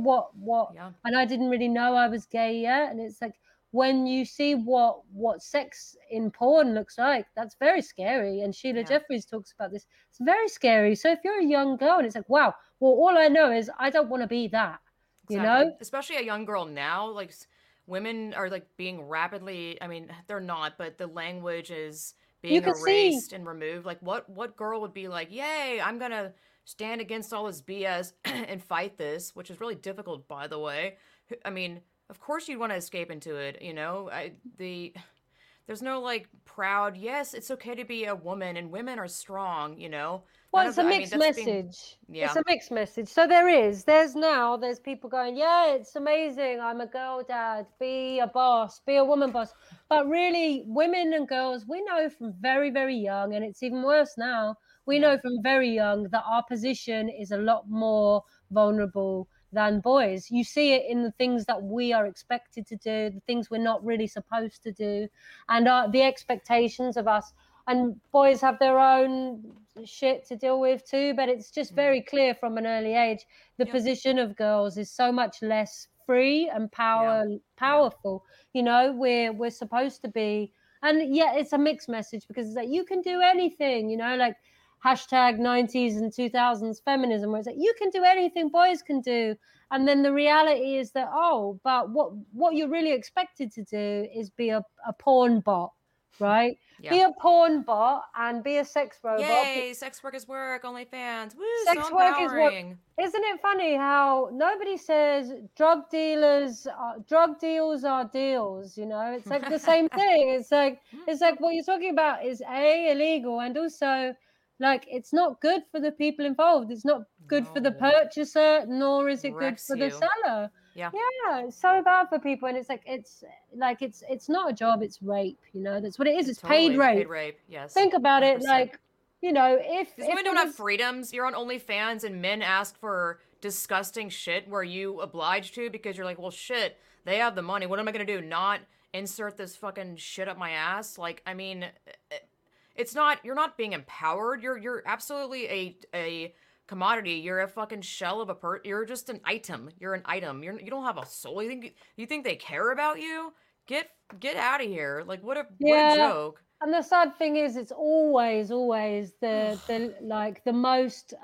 and I didn't really know I was gay yet, and it's like when you see what sex in porn looks like, that's very scary. And Sheila Jeffries talks about this. It's very scary. So if you're a young girl and it's like, wow, well, all I know is I don't want to be that, you know? Especially a young girl now, like women are like being rapidly, I mean, they're not, but the language is being erased and removed. Like what girl would be like, yay, I'm going to stand against all this BS and fight this, which is really difficult, by the way. I mean, of course you'd want to escape into it, you know? There's no, like, proud, yes, it's okay to be a woman, and women are strong, you know? Well, it's a mixed message. It's a mixed message. So there's people going, yeah, it's amazing, I'm a girl dad, be a boss, be a woman boss. But really, women and girls, we know from very, very young, and it's even worse now, we know from very young that our position is a lot more vulnerable than boys. You see it in the things that we are expected to do, the things we're not really supposed to do, and the expectations of us. And boys have their own shit to deal with too, but it's just very clear from an early age the position of girls is so much less free and powerful. You know, we're supposed to be, and it's a mixed message, because it's like you can do anything, you know, like hashtag 90s and 2000s feminism, where it's like, you can do anything boys can do. And then the reality is that, but what you're really expected to do is be a porn bot, right? Yeah. Be a porn bot and be a sex robot. Yay, sex work is work, OnlyFans. Woo, sex so work is work. Isn't it funny how nobody says drug deals are deals, you know? It's like the same thing. It's like what you're talking about is illegal, and also, like, it's not good for the people involved. It's not good for the purchaser, nor is it good for the seller. Yeah. Yeah, it's so bad for people. And it's not a job, it's rape, you know? That's what it is. It's totally paid rape. Paid rape, yes. Think about 100%. It, like, you know, if women don't have freedoms, you're on OnlyFans and men ask for disgusting shit where you oblige to, because you're like, well, shit, they have the money. What am I going to do? Not insert this fucking shit up my ass? Like, I mean... It's not, you're not being empowered. You're absolutely a commodity. You're a fucking shell of a you're just an item. You're an item. You don't have a soul. You think they care about you? Get out of here. Like, what a joke. And the sad thing is, it's always the most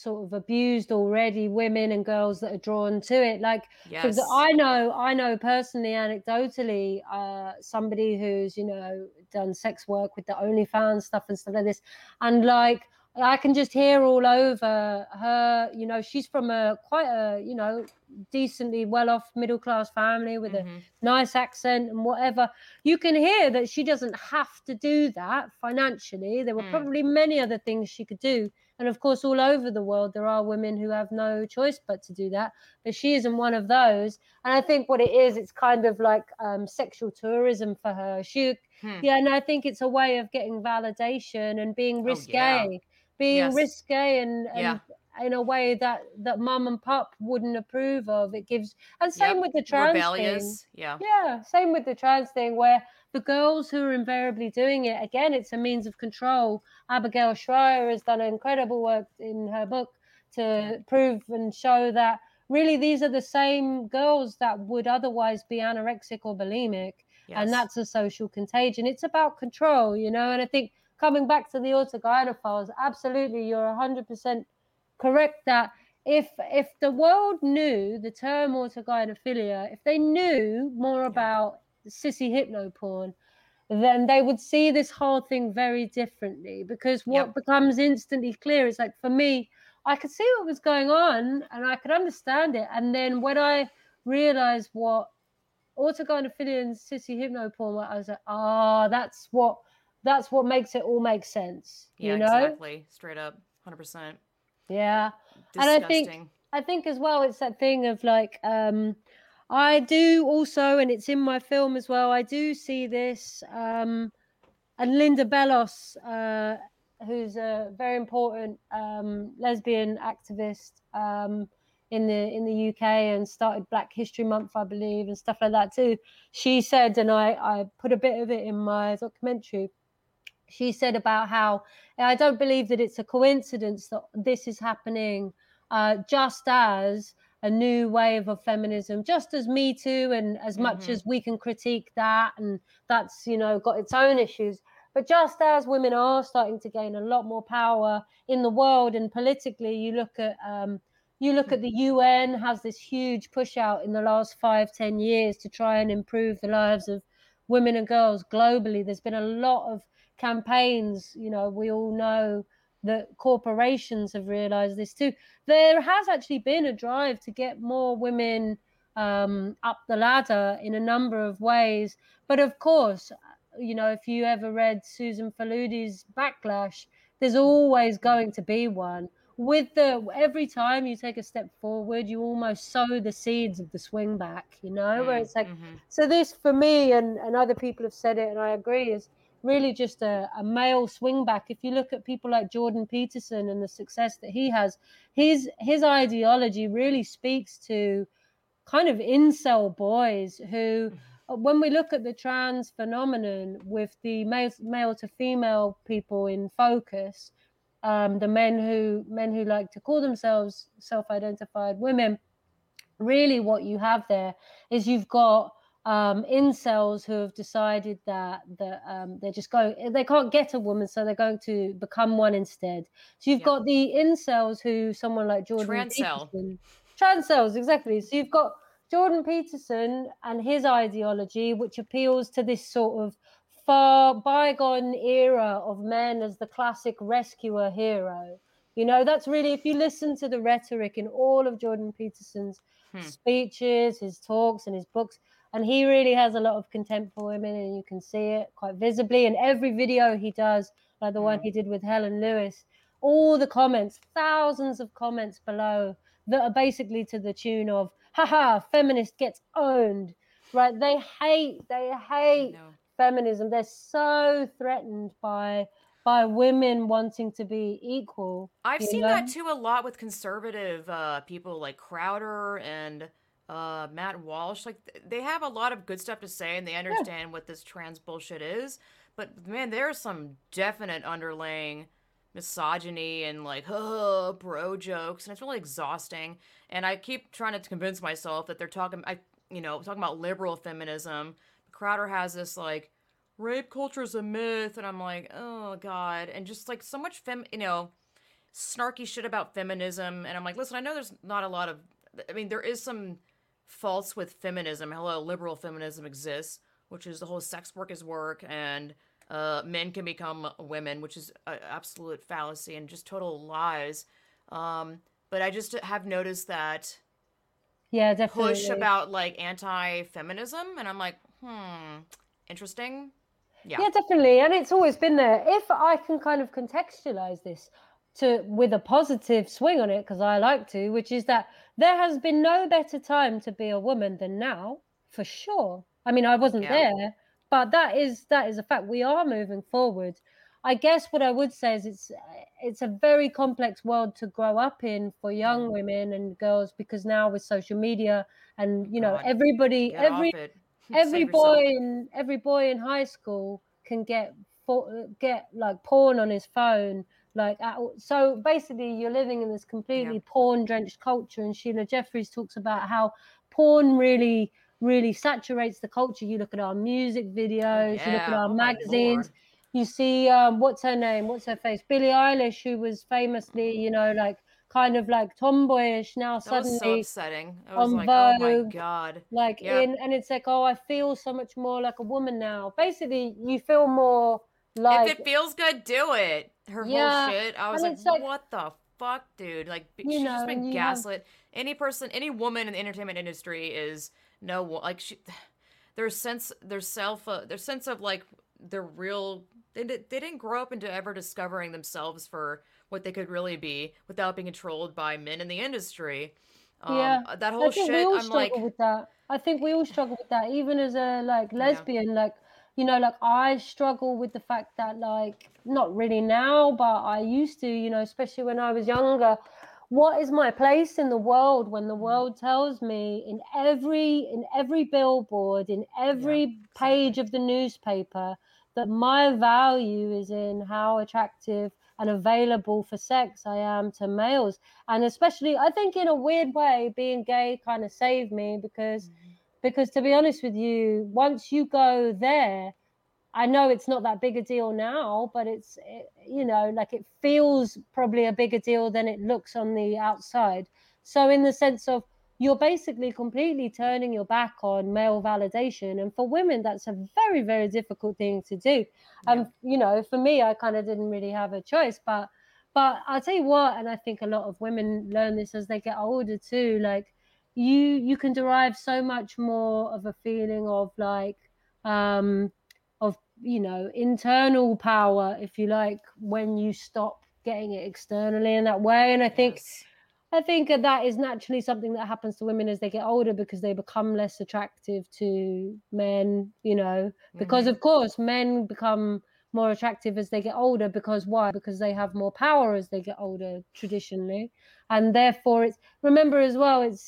sort of abused already women and girls that are drawn to it. Like, because I know personally, anecdotally, somebody who's, you know, done sex work with the OnlyFans stuff and stuff like this. And like, I can just hear all over her, you know, she's from a quite a, you know, decently well-off middle-class family with mm-hmm. a nice accent and whatever. You can hear that she doesn't have to do that financially. There were probably many other things she could do. And of course, all over the world, there are women who have no choice but to do that. But she isn't one of those. And I think what it is, it's kind of like sexual tourism for her. Yeah, and I think it's a way of getting validation and being risque. Oh, yeah. Being risque and in a way that mum and pup wouldn't approve of. It gives, and same with the trans rebellious thing. Yeah, same with the trans thing where the girls who are invariably doing it, again, it's a means of control. Abigail Schreier has done incredible work in her book to prove and show that really these are the same girls that would otherwise be anorexic or bulimic. Yes. And that's a social contagion. It's about control, you know, and I think coming back to the autogynephiles, absolutely, you're 100% correct that if the world knew the term autogynephilia, if they knew more about sissy hypnoporn, then they would see this whole thing very differently, because what becomes instantly clear is, like, for me, I could see what was going on and I could understand it. And then when I realized what autogynephilia and sissy hypnoporn were, I was like, that's what makes it all make sense. Yeah, you know? Exactly. Straight up, 100%. Yeah. Disgusting. And I think as well, it's that thing of like, I do also, and it's in my film as well, I do see this, and Linda Bellos, who's a very important lesbian activist in the UK and started Black History Month, I believe, and stuff like that too. She said, and I put a bit of it in my documentary, she said about how, I don't believe that it's a coincidence that this is happening just as a new wave of feminism, just as Me Too, and as much as we can critique that, and that's, you know, got its own issues. But just as women are starting to gain a lot more power in the world and politically, you look at the UN has this huge push out in the last 5-10 years to try and improve the lives of women and girls globally. There's been a lot of campaigns, you know, we all know that corporations have realized this too. There has actually been a drive to get more women up the ladder in a number of ways. But of course, you know, if you ever read Susan Faludi Backlash, there's always going to be one. With every time you take a step forward, you almost sow the seeds of the swing back, you know, where it's like, so this for me, and other people have said it and I agree, is really just a male swing back. If you look at people like Jordan Peterson and the success that he has, his ideology really speaks to kind of incel boys who, when we look at the trans phenomenon with the male to female people in focus, the men who like to call themselves self-identified women, really what you have there is you've got incels who have decided that they can't get a woman, so they're going to become one instead. So you've got the incels who someone like Jordan Peterson, transels, exactly. So you've got Jordan Peterson and his ideology, which appeals to this sort of far bygone era of men as the classic rescuer hero. You know, that's really, if you listen to the rhetoric in all of Jordan Peterson's speeches, his talks and his books, and he really has a lot of contempt for women, and you can see it quite visibly in every video he does, like the one he did with Helen Lewis. All the comments, thousands of comments below that are basically to the tune of, haha, feminist gets owned, right? They hate feminism. They're so threatened by women wanting to be equal. I've seen that too a lot with conservative people like Crowder and Matt Walsh. Like, they have a lot of good stuff to say, and they understand what this trans bullshit is, but man, there's some definite underlying misogyny and like bro jokes, and it's really exhausting. And I keep trying to convince myself that they're talking about liberal feminism. Crowder has this like rape culture is a myth, and I'm like, oh god, and just like so much snarky shit about feminism, and I'm like, listen, I know there's not a lot of, I mean, there is some faults with feminism. Hello, liberal feminism exists, which is the whole sex work is work, and men can become women, which is an absolute fallacy and just total lies. But I just have noticed that definitely. Push about like anti-feminism, and I'm like, interesting. Yeah, definitely. And it's always been there. If I can kind of contextualize this with a positive swing on it, because I like to, which is that there has been no better time to be a woman than now, for sure. I mean, I wasn't there, but that is a fact. We are moving forward. I guess what I would say is it's a very complex world to grow up in for young women and girls, because now with social media and, you know, everybody, every boy in high school can get like porn on his phone. So basically you're living in this completely porn drenched culture. And Sheila Jeffries talks about how porn really, really saturates the culture. You look at our music videos, you look at our magazines, you see, what's her face? Billie Eilish, who was famously, you know, like kind of like tomboyish, now suddenly so upsetting. I was on like, Vogue, oh my God. Like and it's like, oh, I feel so much more like a woman now. Basically, you feel more like, if it feels good, do it. Her whole shit. I was like, what the fuck, dude? Like, she's just been gaslit. Any woman in the entertainment industry is their sense of the real. They didn't grow up into ever discovering themselves for what they could really be without being controlled by men in the industry. That whole shit. I think we all struggle with that. Even as a lesbian, I struggle with the fact that, like, not really now, but I used to, you know, especially when I was younger. What is my place in the world when the world tells me in every billboard, in every page of the newspaper, that my value is in how attractive and available for sex I am to males? And especially, I think in a weird way, being gay kind of saved me, because to be honest with you, once you go there, I know it's not that big a deal now, but it feels probably a bigger deal than it looks on the outside. So in the sense of, you're basically completely turning your back on male validation. And for women, that's a very, very difficult thing to do. And, for me, I kind of didn't really have a choice. But I'll tell you what, and I think a lot of women learn this as they get older too, like, you can derive so much more of a feeling of internal power, if you like, when you stop getting it externally in that way. And I think that is naturally something that happens to women as they get older, because they become less attractive to men, you know, because of course men become more attractive as they get older, because they have more power as they get older traditionally. And therefore it's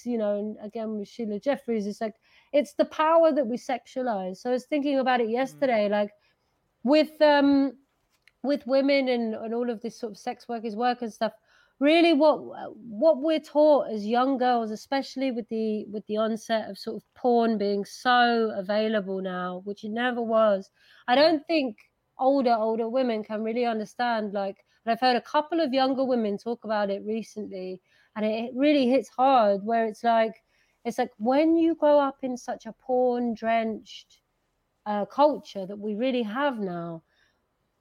you know, and again with Sheila Jeffries, it's like, it's the power that we sexualize. So I was thinking about it yesterday, like with women and all of this sort of sex work and stuff. Really, what we're taught as young girls, especially with the onset of sort of porn being so available now, which it never was. I don't think older women can really understand. Like, and I've heard a couple of younger women talk about it recently, and it really hits hard. Where it's like when you grow up in such a porn-drenched culture that we really have now,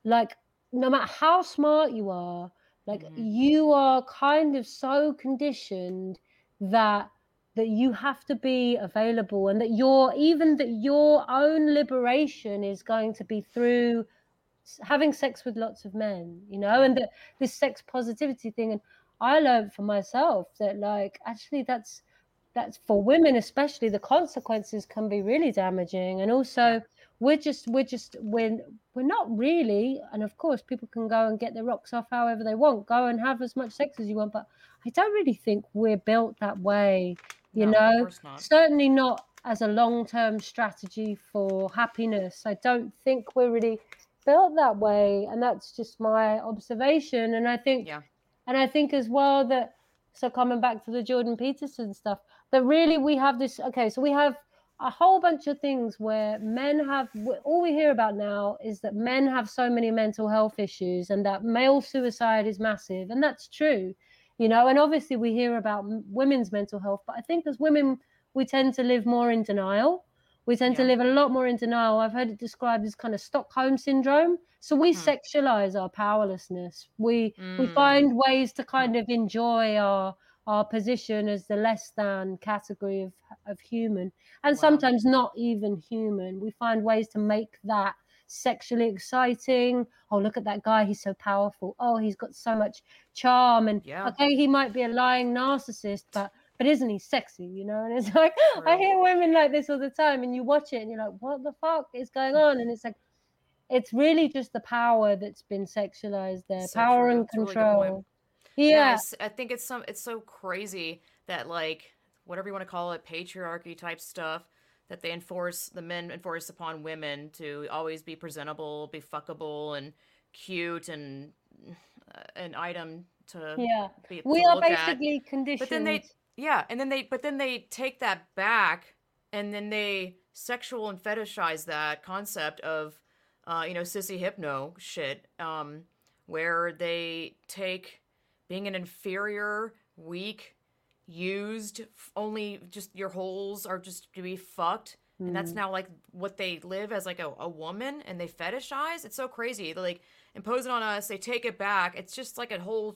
like, no matter how smart you are, like you are kind of so conditioned that you have to be available, and that your own liberation is going to be through having sex with lots of men, you know, and that this sex positivity thing. And I learned for myself that, like, actually that's for women especially, the consequences can be really damaging. And also we're not really, and of course people can go and get their rocks off however they want, go and have as much sex as you want, but I don't really think we're built that way, you know, of course not. Certainly not as a long-term strategy for happiness. I don't think we're really built that way, and that's just my observation. And I think as well that, so coming back to the Jordan Peterson stuff, that really we have this, okay, so we have a whole bunch of things where men have, all we hear about now is that men have so many mental health issues and that male suicide is massive. And that's true, you know, and obviously we hear about women's mental health, but I think as women, we tend to live more in denial. We tend to live a lot more in denial. I've heard it described as kind of Stockholm syndrome. So we sexualize our powerlessness. We find ways to kind of enjoy our position as the less than category of human, and sometimes not even human. We find ways to make that sexually exciting. Oh, look at that guy, he's so powerful. Oh, he's got so much charm. And okay, he might be a lying narcissist, but isn't he sexy, you know? And it's like, I hear women like this all the time, and you watch it and you're like, what the fuck is going on? And it's like, it's really just the power that's been sexualized there. So power true. And that's control. Really yes, I think it's so crazy that, like, whatever you want to call it, patriarchy type stuff, that they enforce, the men enforce upon women to always be presentable, be fuckable, and cute, and an item to be. We are basically conditioned. But then they, but then they take that back, and then they sexual and fetishize that concept of, sissy hypno shit, where they take being an inferior, weak, used, only just your holes are just to be fucked, and that's now like what they live as, like a woman, and they fetishize. It's so crazy. They like impose it on us. They take it back. It's just like a whole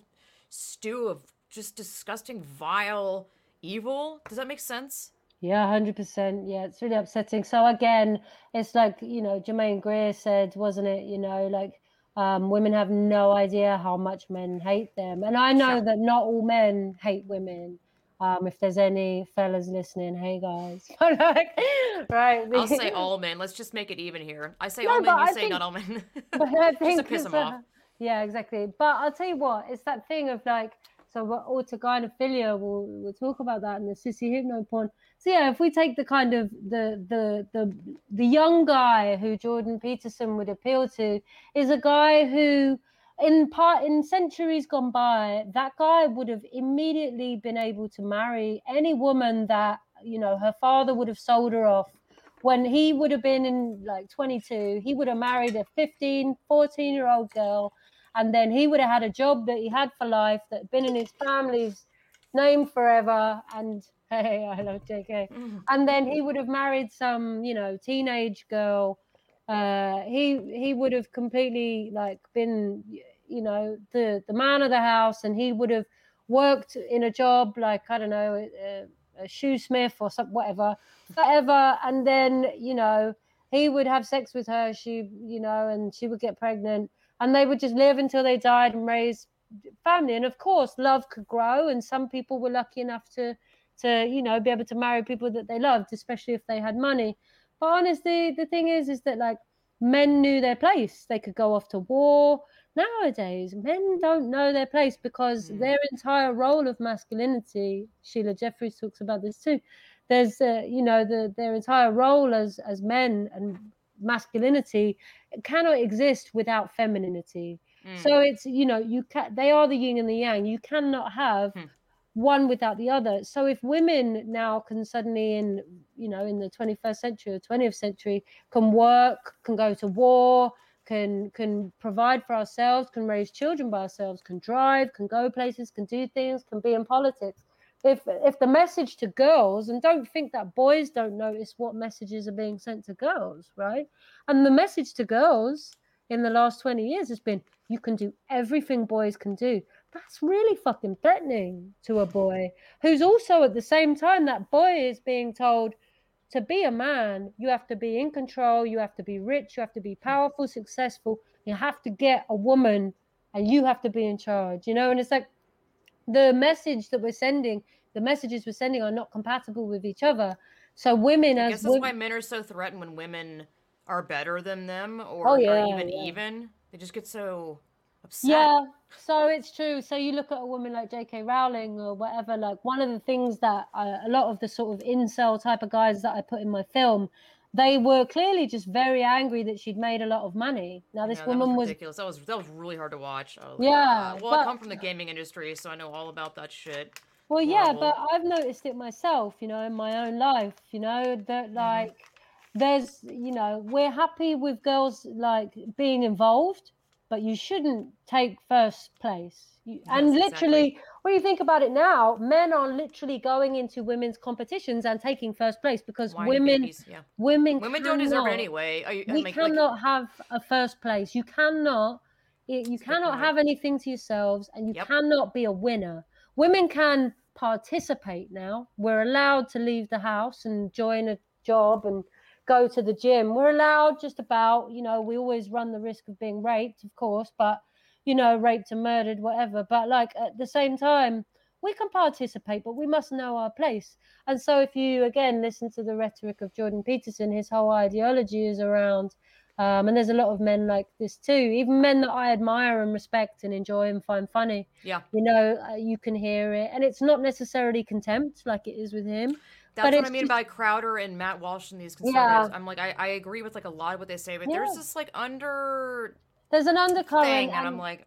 stew of just disgusting, vile evil. Does that make sense? Yeah, 100%. Yeah, it's really upsetting. So again, it's like, Germaine Greer said, wasn't it? Women have no idea how much men hate them, and I know that not all men hate women. If there's any fellas listening, hey guys. Right? I'll say all men. Let's just make it even here. I say all men, you say not all men. But I think just to piss them off. Yeah, exactly. But I'll tell you what, it's that thing of like, so autogynephilia, we'll talk about that in the sissy hypno porn. So yeah, if we take the kind of the young guy who Jordan Peterson would appeal to is a guy who, in centuries gone by, that guy would have immediately been able to marry any woman that, her father would have sold her off. When he would have been in like 22, he would have married a 14-year-old girl. And then he would have had a job that he had for life, that had been in his family's name forever. And hey, I love JK. And then he would have married some, teenage girl. He would have completely like been, the man of the house, and he would have worked in a job like, I don't know, a shoesmith or something, whatever, forever. And then, he would have sex with her. She, and she would get pregnant. And they would just live until they died and raise family. And of course, love could grow. And some people were lucky enough to be able to marry people that they loved, especially if they had money. But honestly, the thing is that like men knew their place. They could go off to war. Nowadays, men don't know their place because their entire role of masculinity, Sheila Jeffries talks about this too. There's, their entire role as men and masculinity cannot exist without femininity. So it's they are the yin and the yang. You cannot have one without the other. So if women now can suddenly in the 21st century or 20th century can work, can go to war, can provide for ourselves, can raise children by ourselves, can drive, can go places, can do things, can be in politics, if the message to girls, and don't think that boys don't notice what messages are being sent to girls, right? And the message to girls in the last 20 years has been, you can do everything boys can do. That's really fucking threatening to a boy who's also at the same time, that boy is being told to be a man, you have to be in control, you have to be rich, you have to be powerful, successful, you have to get a woman and you have to be in charge, and it's like, the messages we're sending are not compatible with each other. So women, I guess that's why men are so threatened when women are better than them or even. They just get so upset. Yeah, so it's true. So you look at a woman like J.K. Rowling or whatever, like one of the things that a lot of the sort of incel type of guys that I put in my film, they were clearly just very angry that she'd made a lot of money. Now this woman was ridiculous. That was really hard to watch. I come from the gaming industry, so I know all about that shit. Well, yeah, but I've noticed it myself, in my own life, that like there's, we're happy with girls like being involved, but you shouldn't take first place. Exactly. When you think about it now, men are literally going into women's competitions and taking first place because women don't deserve it anyway. We cannot have a first place. You cannot have anything to yourselves, and you cannot be a winner. Women can participate now. We're allowed to leave the house and join a job and go to the gym. We're allowed just about, we always run the risk of being raped, of course, but, raped and murdered, whatever. But at the same time, we can participate, but we must know our place. And so if you, again, listen to the rhetoric of Jordan Peterson, his whole ideology is around, and there's a lot of men like this too, even men that I admire and respect and enjoy and find funny. Yeah. You can hear it. And it's not necessarily contempt like it is with him. That's what I mean by Crowder and Matt Walsh and these conservatives. Yeah. I'm I agree with a lot of what they say, but there's this there's an undercurrent thing, and I'm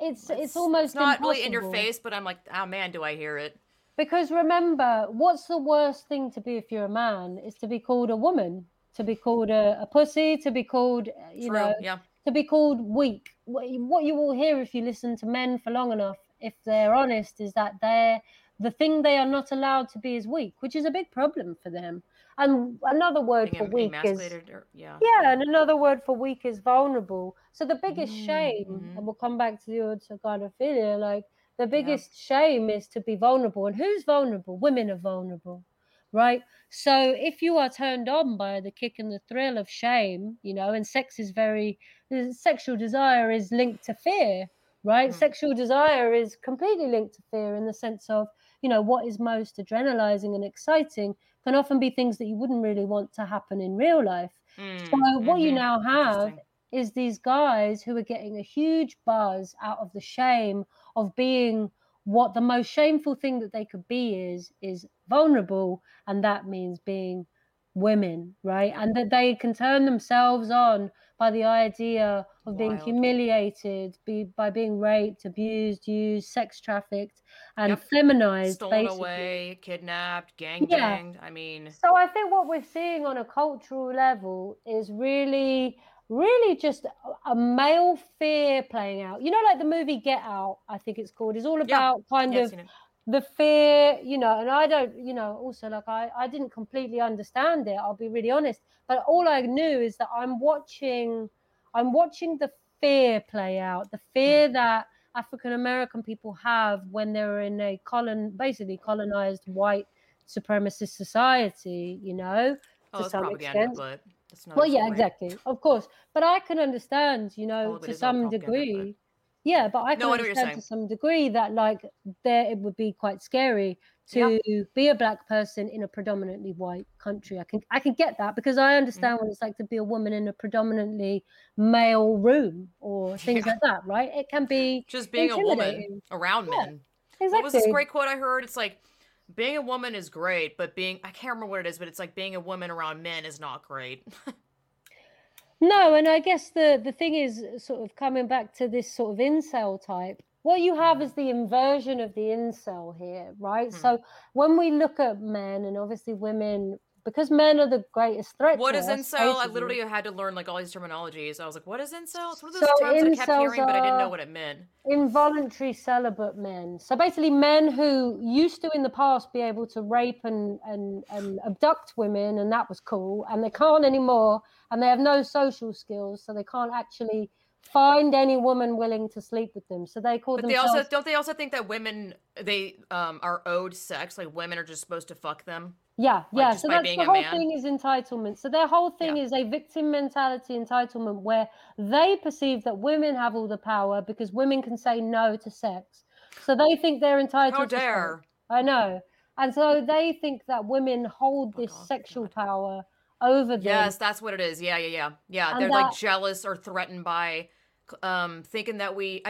it's almost it's not impossible. Really in your face, but I'm oh man, do I hear it? Because remember, what's the worst thing to be if you're a man? Is to be called a woman, to be called a pussy, to be called to be called weak. What you will hear if you listen to men for long enough, if they're honest, is that the thing they are not allowed to be is weak, which is a big problem for them. And another word for weak is... and another word for weak is vulnerable. So the biggest shame, and we'll come back to the autogynephilia, the biggest shame is to be vulnerable. And who's vulnerable? Women are vulnerable, right? So if you are turned on by the kick and the thrill of shame, and sexual desire is linked to fear, right? Mm. Sexual desire is completely linked to fear in the sense of, what is most adrenalizing and exciting can often be things that you wouldn't really want to happen in real life. Mm, so what you now have is these guys who are getting a huge buzz out of the shame of being what the most shameful thing that they could be is vulnerable. And that means being women, right? And that they can turn themselves on by the idea of being humiliated, by being raped, abused, used, sex trafficked, and feminized, stolen away, kidnapped, gang banged. So I think what we're seeing on a cultural level is really just a male fear playing out. The movie Get Out, I think it's called, is all about kind of the fear, and I don't, also I didn't completely understand it. I'll be really honest. But all I knew is that I'm watching the fear play out, the fear that African-American people have when they're in a colonized white supremacist society, to some extent. But it's not exactly. Of course. But I can understand, to some degree. Yeah, but I can understand to some degree that it would be quite scary to be a black person in a predominantly white country. I can get that because I understand what it's like to be a woman in a predominantly male room or things like that, right? It can be just being a woman around men. Exactly. What was this great quote I heard? It's being a woman is great, but I can't remember what it is, but it's being a woman around men is not great. No, and I guess the thing is sort of coming back to this sort of incel type. What you have is the inversion of the incel here, right? So when we look at men and obviously women, because men are the greatest threat. What is incel? I literally had to learn all these terminologies. I was what is incel? It's one of those terms that I kept hearing, but I didn't know what it meant. Involuntary celibate men. So basically men who used to in the past be able to rape and abduct women, and that was cool, and they can't anymore, and they have no social skills, so they can't actually find any woman willing to sleep with them. So they call themselves... Don't they also think that women, they are owed sex? Women are just supposed to fuck them? Yeah. So that's the whole thing is entitlement. So their whole thing is a victim mentality entitlement where they perceive that women have all the power because women can say no to sex. So they think they're entitled to sex. How dare. I know. And so they think that women hold sexual power over them. Yes, that's what it is. Yeah. And they're jealous or threatened by thinking that we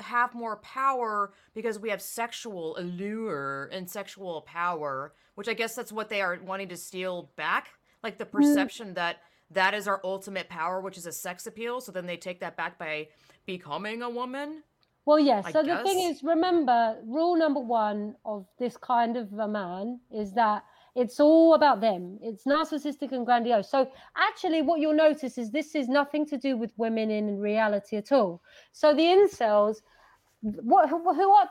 have more power because we have sexual allure and sexual power, which I guess that's what they are wanting to steal back. The perception that is our ultimate power, which is a sex appeal. So then they take that back by becoming a woman. Well, yes. Yeah. So the thing is, remember, rule number 1 of this kind of a man is that It's all about them. It's narcissistic and grandiose. So actually what you'll notice is this is nothing to do with women in reality at all. So the incels, what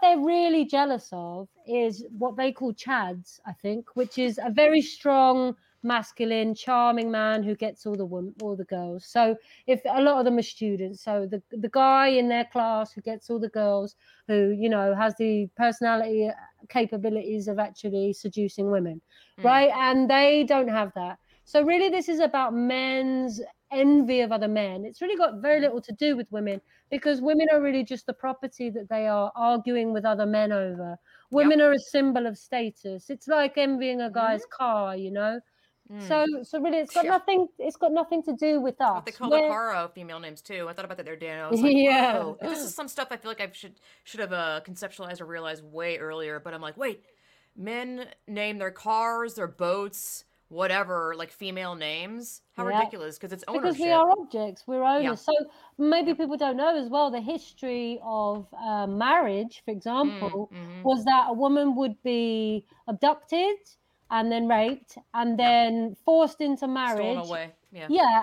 they're really jealous of is what they call chads, I think, which is a very strong, masculine, charming man who gets all the girls. So if a lot of them are students, so the guy in their class who gets all the girls, who, you know, has the personality capabilities of actually seducing women, right? And they don't have that. So really this is about men's envy of other men. It's really got very little to do with women, because women are really just the property that they are arguing with other men over. Women are a symbol of status. It's like envying a guy's car, you know? So really, it's got nothing. It's got nothing to do with us. But they call the Paro female names too. I thought about that the other day, and I was like, "Whoa, this is some stuff." I feel like I should have conceptualized or realized way earlier. But I'm like, wait, men name their cars, their boats, whatever, like female names. How ridiculous! Because it's ownership. Because we are objects. We're owners. Yeah. So maybe people don't know as well the history of marriage, for example, was that a woman would be abducted and then raped, and then forced into marriage. Stolen away,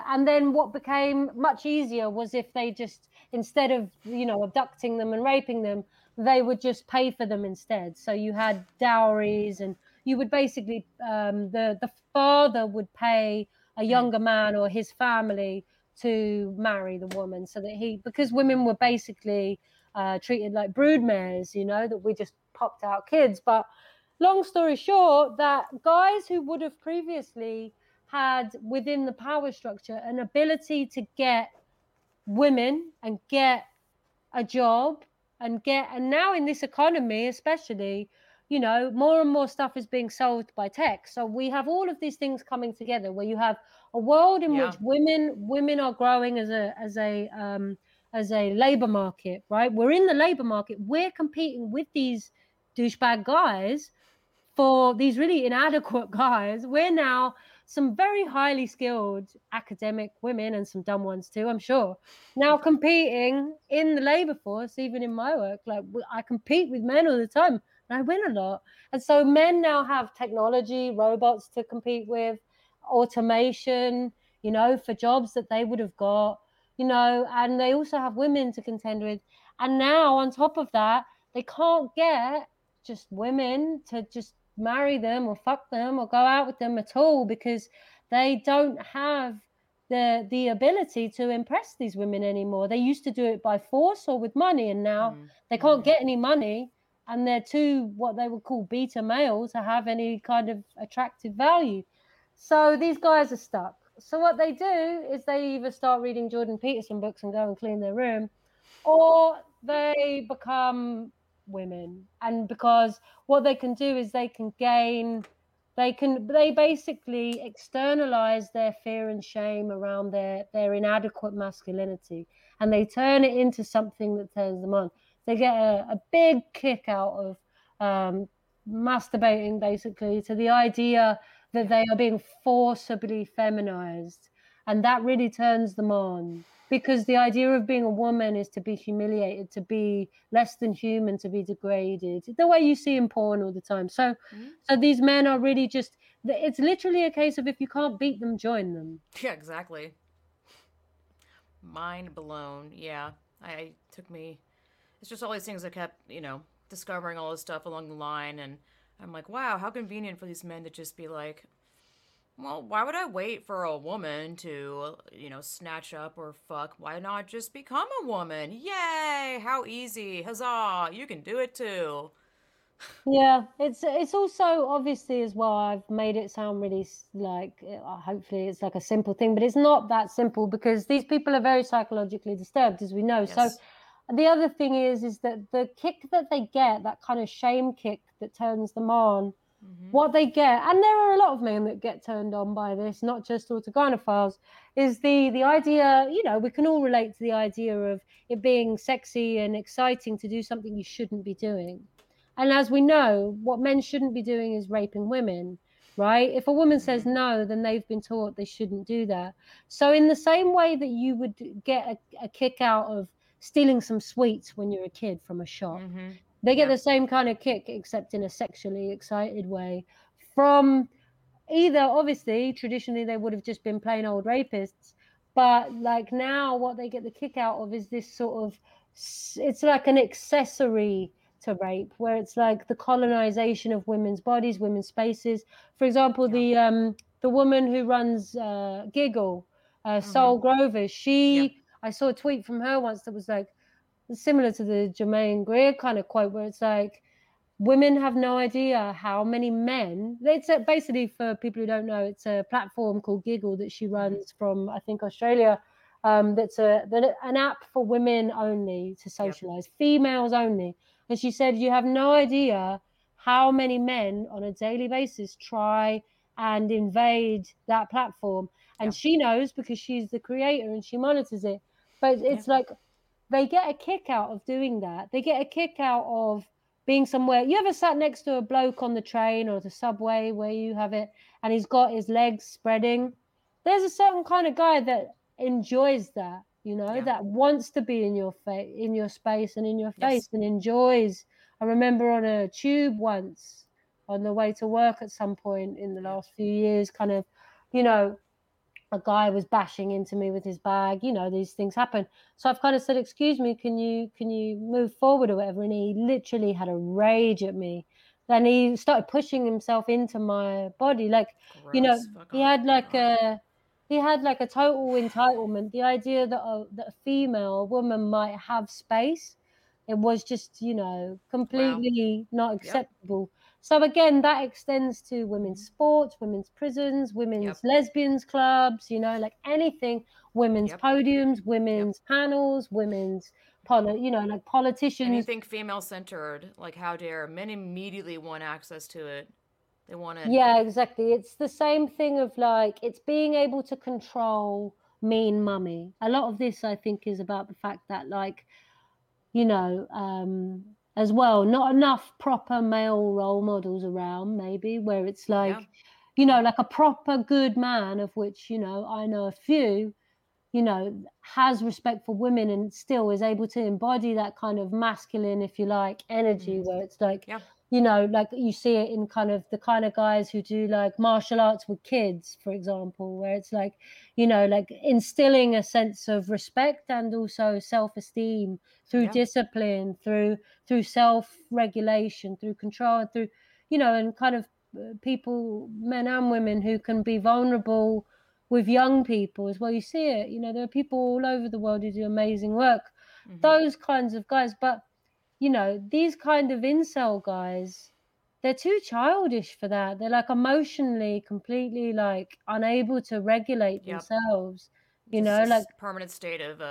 and then what became much easier was if they just, instead of, you know, abducting them and raping them, they would just pay for them instead. So you had dowries, and you would basically, the father would pay a younger man or his family to marry the woman, so that he, because women were basically treated like broodmares, you know, that we just popped out kids, but... Long story short, that guys who would have previously had within the power structure an ability to get women and get a job and get, and now in this economy especially, you know, more and more stuff is being solved by tech. So we have all of these things coming together where you have a world in which women are growing as a labor market, right? We're in the labor market. We're competing with these douchebag guys, for these really inadequate guys. We're now some very highly skilled academic women, and some dumb ones too, I'm sure, now competing in the labor force. Even in my work, like, I compete with men all the time and I win a lot. And so men now have technology, robots to compete with, automation, you know, for jobs that they would have got, you know, and they also have women to contend with. And now on top of that, they can't get just women to just marry them or fuck them or go out with them at all, because they don't have the ability to impress these women anymore. They used to do it by force or with money, and now they can't get any money, and they're too, what they would call, beta male to have any kind of attractive value. So these guys are stuck. So what they do is they either start reading Jordan Peterson books and go and clean their room, or they become women. And because what they can do is they basically externalize their fear and shame around their inadequate masculinity, and they turn it into something that turns them on. They get a big kick out of masturbating, basically, to the idea that they are being forcibly feminized, and that really turns them on. Because the idea of being a woman is to be humiliated, to be less than human, to be degraded, the way you see in porn all the time. So so these men are really just, it's literally a case of if you can't beat them, join them. Yeah, exactly. Mind blown. Yeah, I took me, it's just all these things I kept, you know, discovering all this stuff along the line. And I'm like, wow, how convenient for these men to just be like, well, why would I wait for a woman to, you know, snatch up or fuck? Why not just become a woman? Yay! How easy! Huzzah! You can do it too. Yeah, it's also obviously as well, I've made it sound really like, hopefully it's like a simple thing, but it's not that simple, because these people are very psychologically disturbed, as we know. Yes. So the other thing is that the kick that they get, that kind of shame kick that turns them on, what they get, and there are a lot of men that get turned on by this, not just autogynephiles, is the idea, you know, we can all relate to the idea of it being sexy and exciting to do something you shouldn't be doing. And as we know, what men shouldn't be doing is raping women, right? If a woman says no, then they've been taught they shouldn't do that. So in the same way that you would get a kick out of stealing some sweets when you're a kid from a shop, they get the same kind of kick, except in a sexually excited way, from either, obviously, traditionally they would have just been plain old rapists, but like now what they get the kick out of is this sort of, it's like an accessory to rape, where it's like the colonization of women's bodies, women's spaces. For example, the woman who runs Giggle, Sol Grover, she, I saw a tweet from her once that was like, similar to the Germaine Greer kind of quote, where it's like, women have no idea how many men. It's basically, for people who don't know, it's a platform called Giggle that she runs from, I think, Australia. That's an app for women only to socialize, females only. And she said, you have no idea how many men on a daily basis try and invade that platform. And she knows because she's the creator and she monitors it. But it's like they get a kick out of doing that. They get a kick out of being somewhere. You ever sat next to a bloke on the train or the subway where you have it and he's got his legs spreading? There's a certain kind of guy that enjoys that, you know, that wants to be in your space and in your face and enjoys. I remember on a tube once on the way to work at some point in the last few years, kind of, you know, a guy was bashing into me with his bag, you know, these things happen. So I've kind of said, excuse me, can you move forward or whatever? And he literally had a rage at me. Then he started pushing himself into my body. Like, gross, you know, he had like a total entitlement. The idea that a female, a woman might have space, it was just, you know, completely not acceptable. Yep. So again, that extends to women's sports, women's prisons, women's lesbians clubs, you know, like anything, women's podiums, women's panels, women's, you know, like politicians. Anything female-centered, like how dare. Men immediately want access to it. They want it. Yeah, exactly. It's the same thing of like, it's being able to control mean mummy. A lot of this, I think, is about the fact that, like, you know, as well, not enough proper male role models around, maybe, where it's like, you know, like a proper good man, of which, you know, I know a few, you know, has respect for women and still is able to embody that kind of masculine, if you like, energy, where it's like, you know, like you see it in kind of the kind of guys who do like martial arts with kids, for example, where it's like, you know, like instilling a sense of respect and also self-esteem through discipline, through self-regulation, through control, and through, you know, and kind of people, men and women, who can be vulnerable with young people as well. You see it, you know, there are people all over the world who do amazing work, those kinds of guys. But, you know, these kind of incel guys, they're too childish for that. They're like emotionally completely like unable to regulate themselves, you know, like permanent state of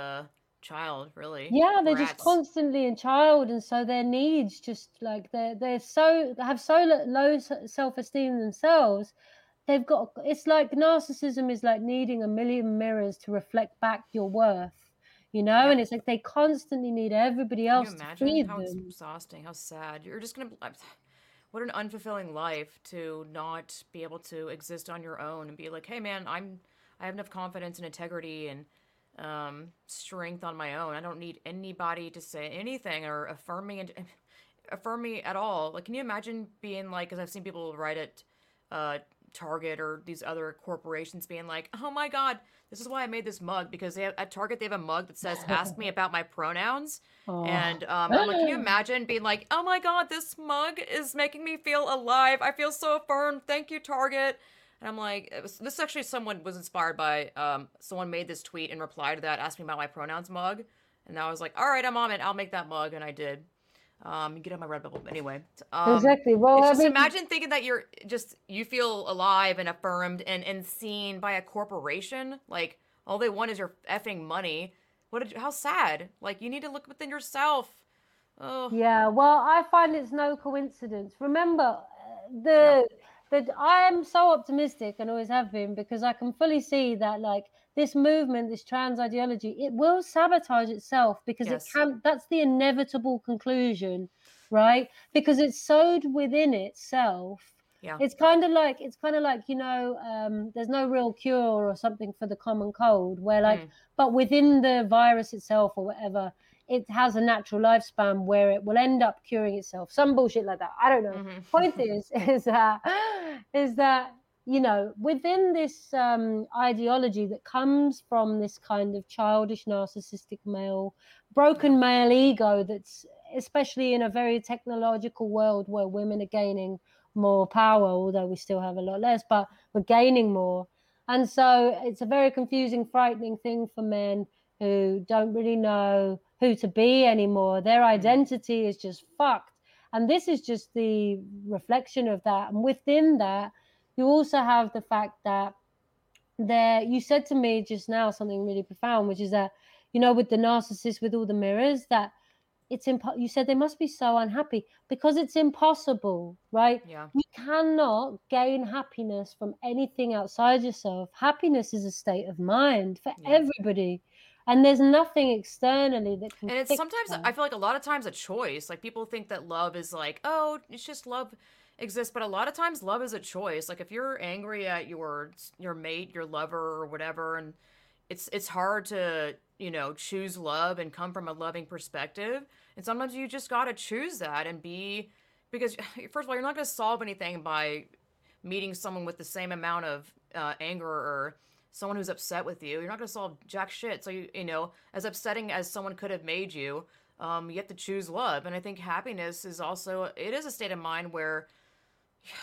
child, really. Yeah, they're just constantly in child, and so their needs just like they have so low self-esteem themselves. They've got, it's like narcissism is like needing a million mirrors to reflect back your worth, you know, and it's like they constantly need everybody else to feed them. It's exhausting, how sad. You're just going to, what an unfulfilling life to not be able to exist on your own and be like, hey man, I have enough confidence and integrity and strength on my own. I don't need anybody to say anything or affirm me at all. Like, can you imagine being like, because I've seen people write it, Target or these other corporations being like, oh my god, this is why I made this mug, because they have, at Target they have a mug that says ask me about my pronouns. And I'm like, can you imagine being like, oh my god, this mug is making me feel alive, I feel so affirmed, thank you Target. And I'm like, this actually, someone was inspired by someone made this tweet in reply to that ask me about my pronouns mug, and I was like, all right, I'm on it, I'll make that mug. And I did. You get on my Redbubble anyway. Exactly. Well, I mean, imagine thinking that you're just, you feel alive and affirmed and seen by a corporation. Like, all they want is your effing money. How sad. Like, you need to look within yourself. Oh. Yeah. Well, I find it's no coincidence. Remember, I am so optimistic and always have been, because I can fully see that, like, this movement, this trans ideology, it will sabotage itself, because it can. That's the inevitable conclusion, right? Because it's sowed within itself. Yeah. It's kind of like, you know, there's no real cure or something for the common cold, where like, but within the virus itself or whatever, it has a natural lifespan where it will end up curing itself. Some bullshit like that. I don't know. Point is that you know, within this ideology that comes from this kind of childish, narcissistic male, broken male ego that's, especially in a very technological world where women are gaining more power, although we still have a lot less, but we're gaining more. And so it's a very confusing, frightening thing for men who don't really know who to be anymore. Their identity is just fucked. And this is just the reflection of that. And within that, you also have the fact that there, you said to me just now something really profound, which is that, you know, with the narcissist, with all the mirrors, that it's you said they must be so unhappy because it's impossible, right? Yeah. You cannot gain happiness from anything outside yourself. Happiness is a state of mind for everybody. And there's nothing externally that can. And it's sometimes, I feel like a lot of times, a choice. Like people think that love is like, oh, it's just love exists. But a lot of times love is a choice. Like if you're angry at your mate, your lover or whatever, and it's hard to, you know, choose love and come from a loving perspective. And sometimes you just got to choose that and be, because first of all, you're not going to solve anything by meeting someone with the same amount of anger or someone who's upset with you. You're not going to solve jack shit. So, you know, as upsetting as someone could have made you, you have to choose love. And I think happiness is also, it is a state of mind where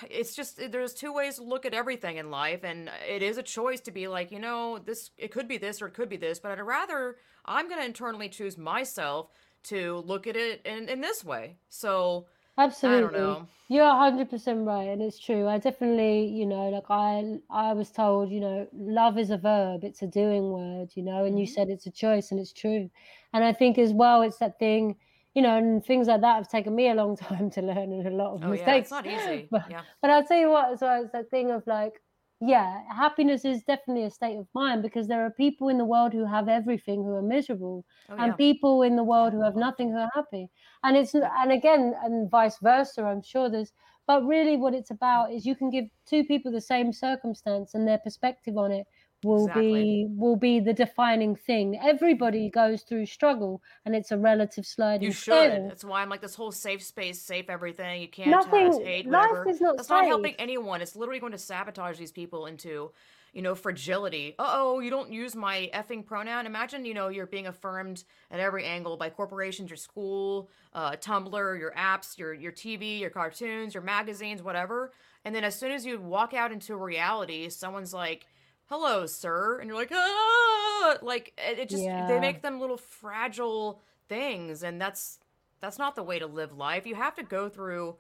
it's just, there's two ways to look at everything in life. And it is a choice to be like, you know, this, it could be this or it could be this, but I'd rather, I'm going to internally choose myself to look at it in this way. So absolutely. I don't know. You're 100% right. And it's true. I definitely, you know, like I was told, you know, love is a verb. It's a doing word, you know, and you said it's a choice and it's true. And I think as well, it's that thing, you know, and things like that have taken me a long time to learn and a lot of mistakes. Yeah, it's not easy. But I'll tell you what, so it's that thing of like, yeah, happiness is definitely a state of mind because there are people in the world who have everything who are miserable and people in the world who have nothing who are happy. And it's, and again, and vice versa, I'm sure there's, but really what it's about is you can give two people the same circumstance and their perspective on it will be the defining thing. Everybody goes through struggle and it's a relative sliding scale. That's why I'm like this whole safe space, safe everything. You can't hate, whatever. Life is not That's safe. Not helping anyone. It's literally going to sabotage these people into, you know, fragility. Uh-oh, you don't use my effing pronoun. Imagine, you know, you're being affirmed at every angle by corporations, your school, Tumblr, your apps, your TV, your cartoons, your magazines, whatever. And then as soon as you walk out into reality, someone's like, hello, sir. And you're like, ah, like it just, they make them little fragile things. And that's not the way to live life. You have to go through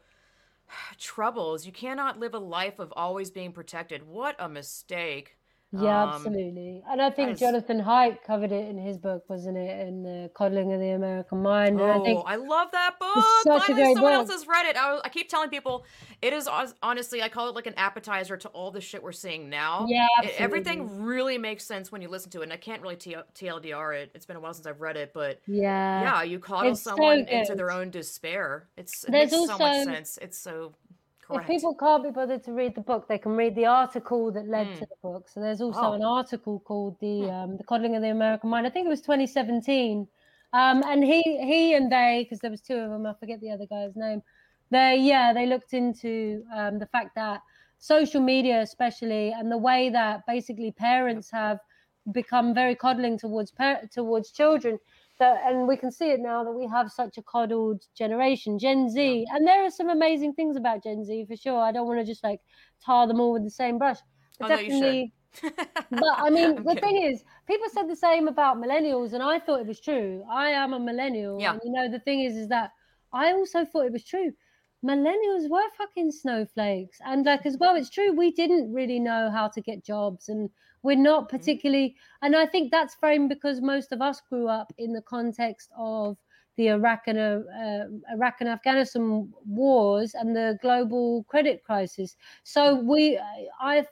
troubles. You cannot live a life of always being protected. What a mistake. Yeah, absolutely. And I think Jonathan Haidt covered it in his book, wasn't it? In The Coddling of the American Mind. And I love that book. Finally, someone else has read it. I keep telling people, it is honestly, I call it like an appetizer to all the shit we're seeing now. Yeah, everything really makes sense when you listen to it. And I can't really TLDR it. It's been a while since I've read it, but yeah, you coddle someone into their own despair. It makes so much sense. It's so... Correct. If people can't be bothered to read the book, they can read the article that led to the book. So there's also an article called The Coddling of the American Mind. I think it was 2017. And he and they, because there was two of them, I forget the other guy's name. They looked into the fact that social media especially, and the way that basically parents have become very coddling towards children. And we can see it now that we have such a coddled generation, Gen Z. And there are some amazing things about Gen Z for sure. I don't want to just like tar them all with the same brush. But definitely, no, you should. But I mean, the thing is, people said the same about millennials, and I thought it was true. I am a millennial. Yeah. And you know, the thing is that I also thought it was true. Millennials were fucking snowflakes. And like, as well, it's true. We didn't really know how to get jobs and we're not particularly, and I think that's framed because most of us grew up in the context of the Iraq and Afghanistan wars and the global credit crisis. So I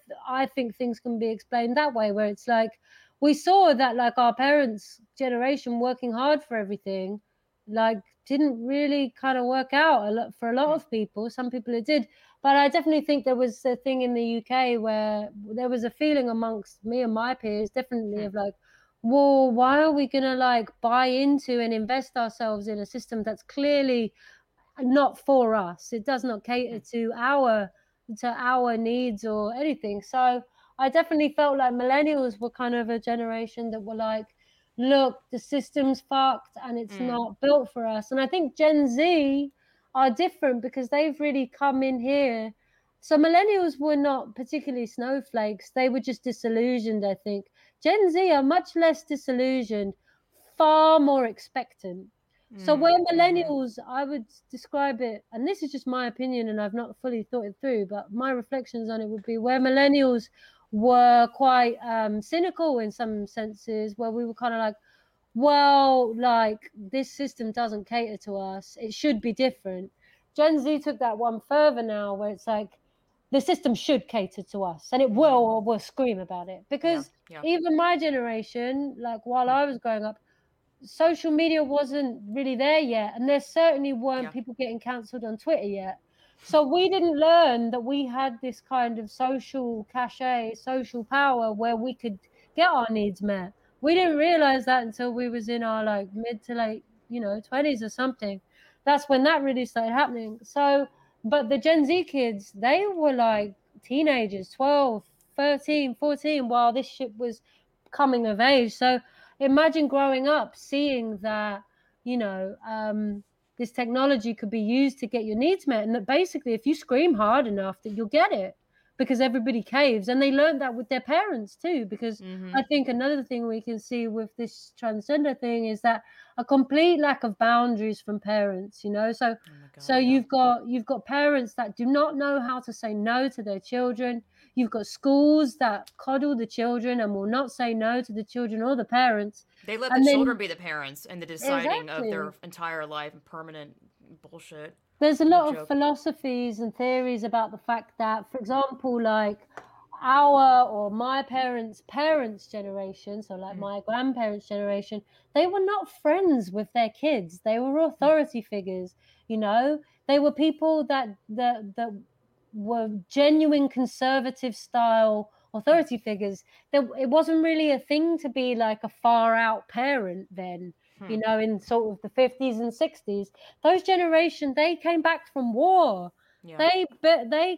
think things can be explained that way, where it's like, we saw that like our parents' generation working hard for everything, like didn't really kind of work out for a lot of people. Some people it did. But I definitely think there was a thing in the UK where there was a feeling amongst me and my peers definitely of like, well, why are we going to like buy into and invest ourselves in a system that's clearly not for us? It does not cater to our to our needs or anything. So I definitely felt like millennials were kind of a generation that were like, look, the system's fucked and it's not built for us. And I think Gen Z are different because they've really come in here. So millennials were not particularly snowflakes. They were just disillusioned, I think. Gen Z are much less disillusioned, far more expectant. So where millennials, I would describe it, and this is just my opinion and I've not fully thought it through, but my reflections on it would be where millennials were quite cynical in some senses, where we were kind of like, well, like, this system doesn't cater to us. It should be different. Gen Z took that one further now, where it's like, the system should cater to us and it will, or we'll scream about it. Because even my generation, like while I was growing up, social media wasn't really there yet, and there certainly weren't people getting cancelled on Twitter yet. So we didn't learn that we had this kind of social cachet, social power where we could get our needs met. We didn't realize that until we was in our like mid to late, 20s or something. That's when that really started happening. So, but the Gen Z kids, they were like teenagers, 12, 13, 14, while this shit was coming of age. So imagine growing up seeing that, this technology could be used to get your needs met, and that basically if you scream hard enough that you'll get it, because everybody caves. And they learned that with their parents too, because I think another thing we can see with this transgender thing is that a complete lack of boundaries from parents, So you've got parents that do not know how to say no to their children. You've got schools that coddle the children and will not say no to the children or the parents. They let the children be the parents and the deciding of their entire life and permanent bullshit. There's a lot of philosophies and theories about the fact that, for example, like our or my parents' parents' generation, so like my grandparents' generation, they were not friends with their kids. They were authority figures, They were people that were genuine conservative style authority figures. It wasn't really a thing to be like a far out parent then. In sort of the 50s and 60s, those generation, they came back from war. They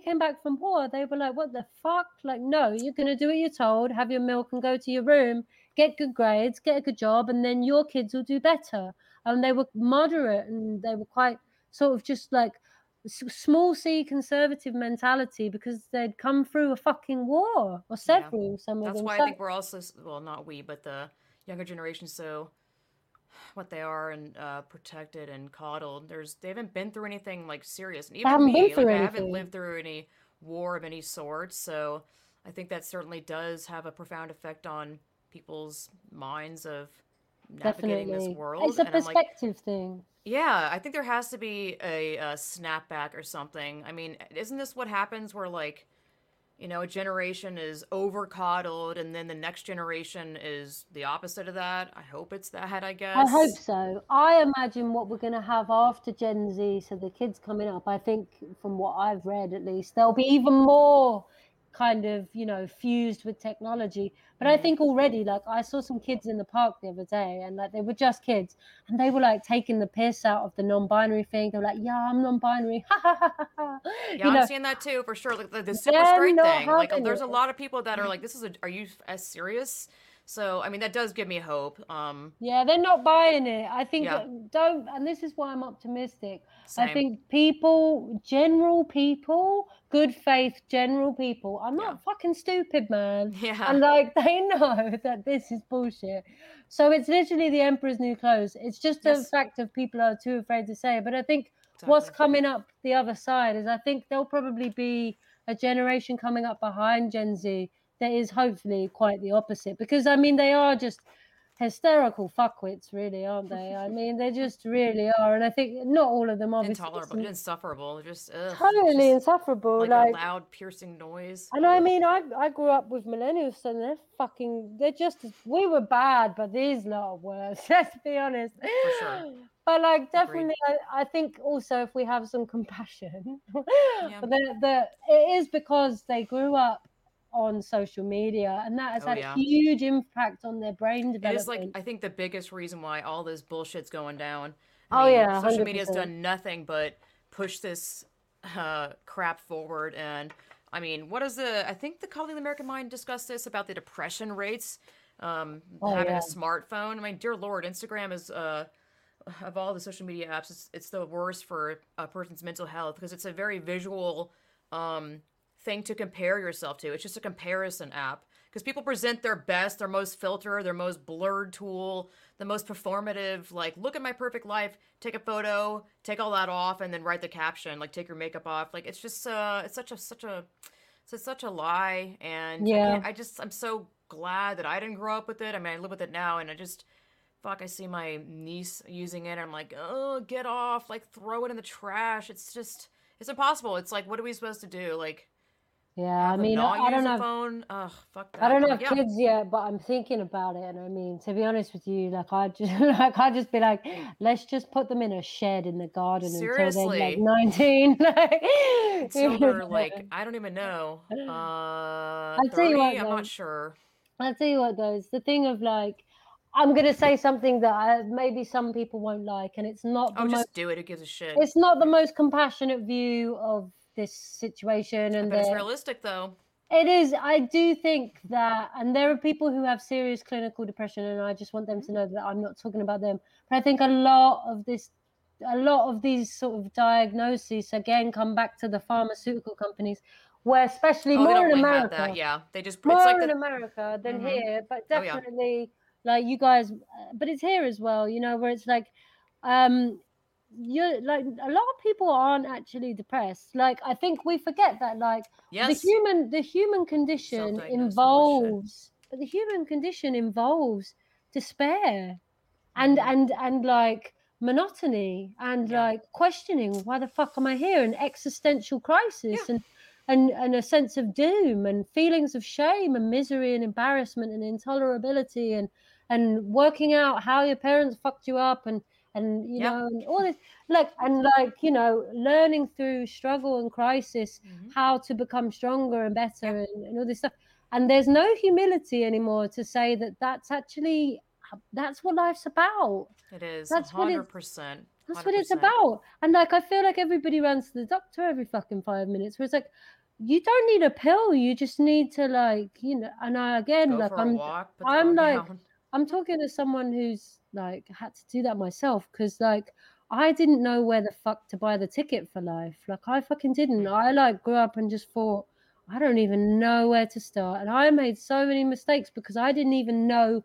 came back from war. They were like, what the fuck? Like, no, you're going to do what you're told, have your milk and go to your room, get good grades, get a good job, and then your kids will do better. And they were moderate, and they were quite sort of just like small c conservative mentality, because they'd come through a fucking war or several. Some of them. That's why I think we're also, well, not we, but the younger generation, so... what they are and protected and coddled. They haven't been through anything like serious, and even I haven't lived through any war of any sort, so I think that certainly does have a profound effect on people's minds of navigating this world. It's a perspective thing. I think there has to be a snapback or something. I mean, isn't this what happens where like a generation is over coddled, and then the next generation is the opposite of that? I hope it's that, I guess. I hope so. I imagine what we're going to have after Gen Z, so the kids coming up, I think from what I've read at least, they'll be even more kind of, fused with technology. But I think already, like, I saw some kids in the park the other day, and like, they were just kids, and they were like taking the piss out of the non-binary thing. They were like, yeah, I'm non-binary. I'm seeing that too, for sure. Like the super straight thing. Like, there's a lot of people that are like, are you as serious? So, I mean, that does give me hope. They're not buying it. I think and this is why I'm optimistic. Same. I think good faith, general people are not fucking stupid, man. Yeah. And like, they know that this is bullshit. So it's literally the emperor's new clothes. It's just the fact of people are too afraid to say it. But I think what's coming up the other side is, I think there'll probably be a generation coming up behind Gen Z that is hopefully quite the opposite, because I mean, they are just hysterical fuckwits, really, aren't they? I mean, they just really are, and I think not all of them, obviously. Intolerable, insufferable, just totally insufferable, like a loud, piercing noise. And I mean, I grew up with millennials, and they're just, we were bad, but these lot were worse. Let's be honest. For sure. But like, definitely, I think also if we have some compassion, but it is because they grew up on social media, and that has had a huge impact on their brain development. It is, like, I think the biggest reason why all this bullshit's going down. I mean, social media's done nothing but push this crap forward. And I mean, what is the, I think the Coddling of the American Mind discussed this about the depression rates, having a smartphone. I mean, dear Lord, Instagram is, of all the social media apps, it's the worst for a person's mental health because it's a very visual thing to compare yourself to. It's just a comparison app because people present their best, their most filtered, their most blurred tool, the most performative, like, look at my perfect life, take a photo, take all that off, and then write the caption, like, take your makeup off. Like, it's just, it's such a lie. And yeah. I'm so glad that I didn't grow up with it. I mean, I live with it now, and I just... Fuck, I see my niece using it, and I'm like, oh, get off, like, throw it in the trash. It's just, it's impossible. It's like, what are we supposed to do? Like, yeah, I mean, I don't know. Phone? Ugh, fuck that. I don't have kids yet, but I'm thinking about it. And I mean, to be honest with you, like, I just be like, let's just put them in a shed in the garden. Seriously. Until they're like 19. Like, silver, like, I don't even know. I'll tell you what, I'm not sure. I'll tell you what, though, it's the thing of like, I'm going to say something that maybe some people won't like, and it's not the just do it. Who gives a shit? It's not the most compassionate view of this situation. But it's realistic, though. It is. I do think that, and there are people who have serious clinical depression, and I just want them to know that I'm not talking about them. But I think a lot of these sort of diagnoses, again, come back to the pharmaceutical companies, where especially more in America. That, yeah, they just more it's like in America than here, but definitely... Oh, yeah. Like, you guys, but it's here as well, you know, where it's like, you're like, a lot of people aren't actually depressed. Like, I think we forget that, like, the human condition involves, but the human condition involves despair and like monotony and like questioning, why the fuck am I here? And existential crisis and a sense of doom and feelings of shame and misery and embarrassment and intolerability and working out how your parents fucked you up and you know, and all this, like, and like, you know, learning through struggle and crisis how to become stronger and better and all this stuff. And there's no humility anymore to say that that's what life's about. It is. That's 100%. That's what it's about. And like, I feel like everybody runs to the doctor every fucking 5 minutes, where it's like, you don't need a pill. You just need to, like, you know, and I, again, go like, I'm like, down. I'm talking to someone who's like had to do that myself. 'Cause like, I didn't know where the fuck to buy the ticket for life. Like, I fucking didn't. I like grew up and just thought, I don't even know where to start. And I made so many mistakes because I didn't even know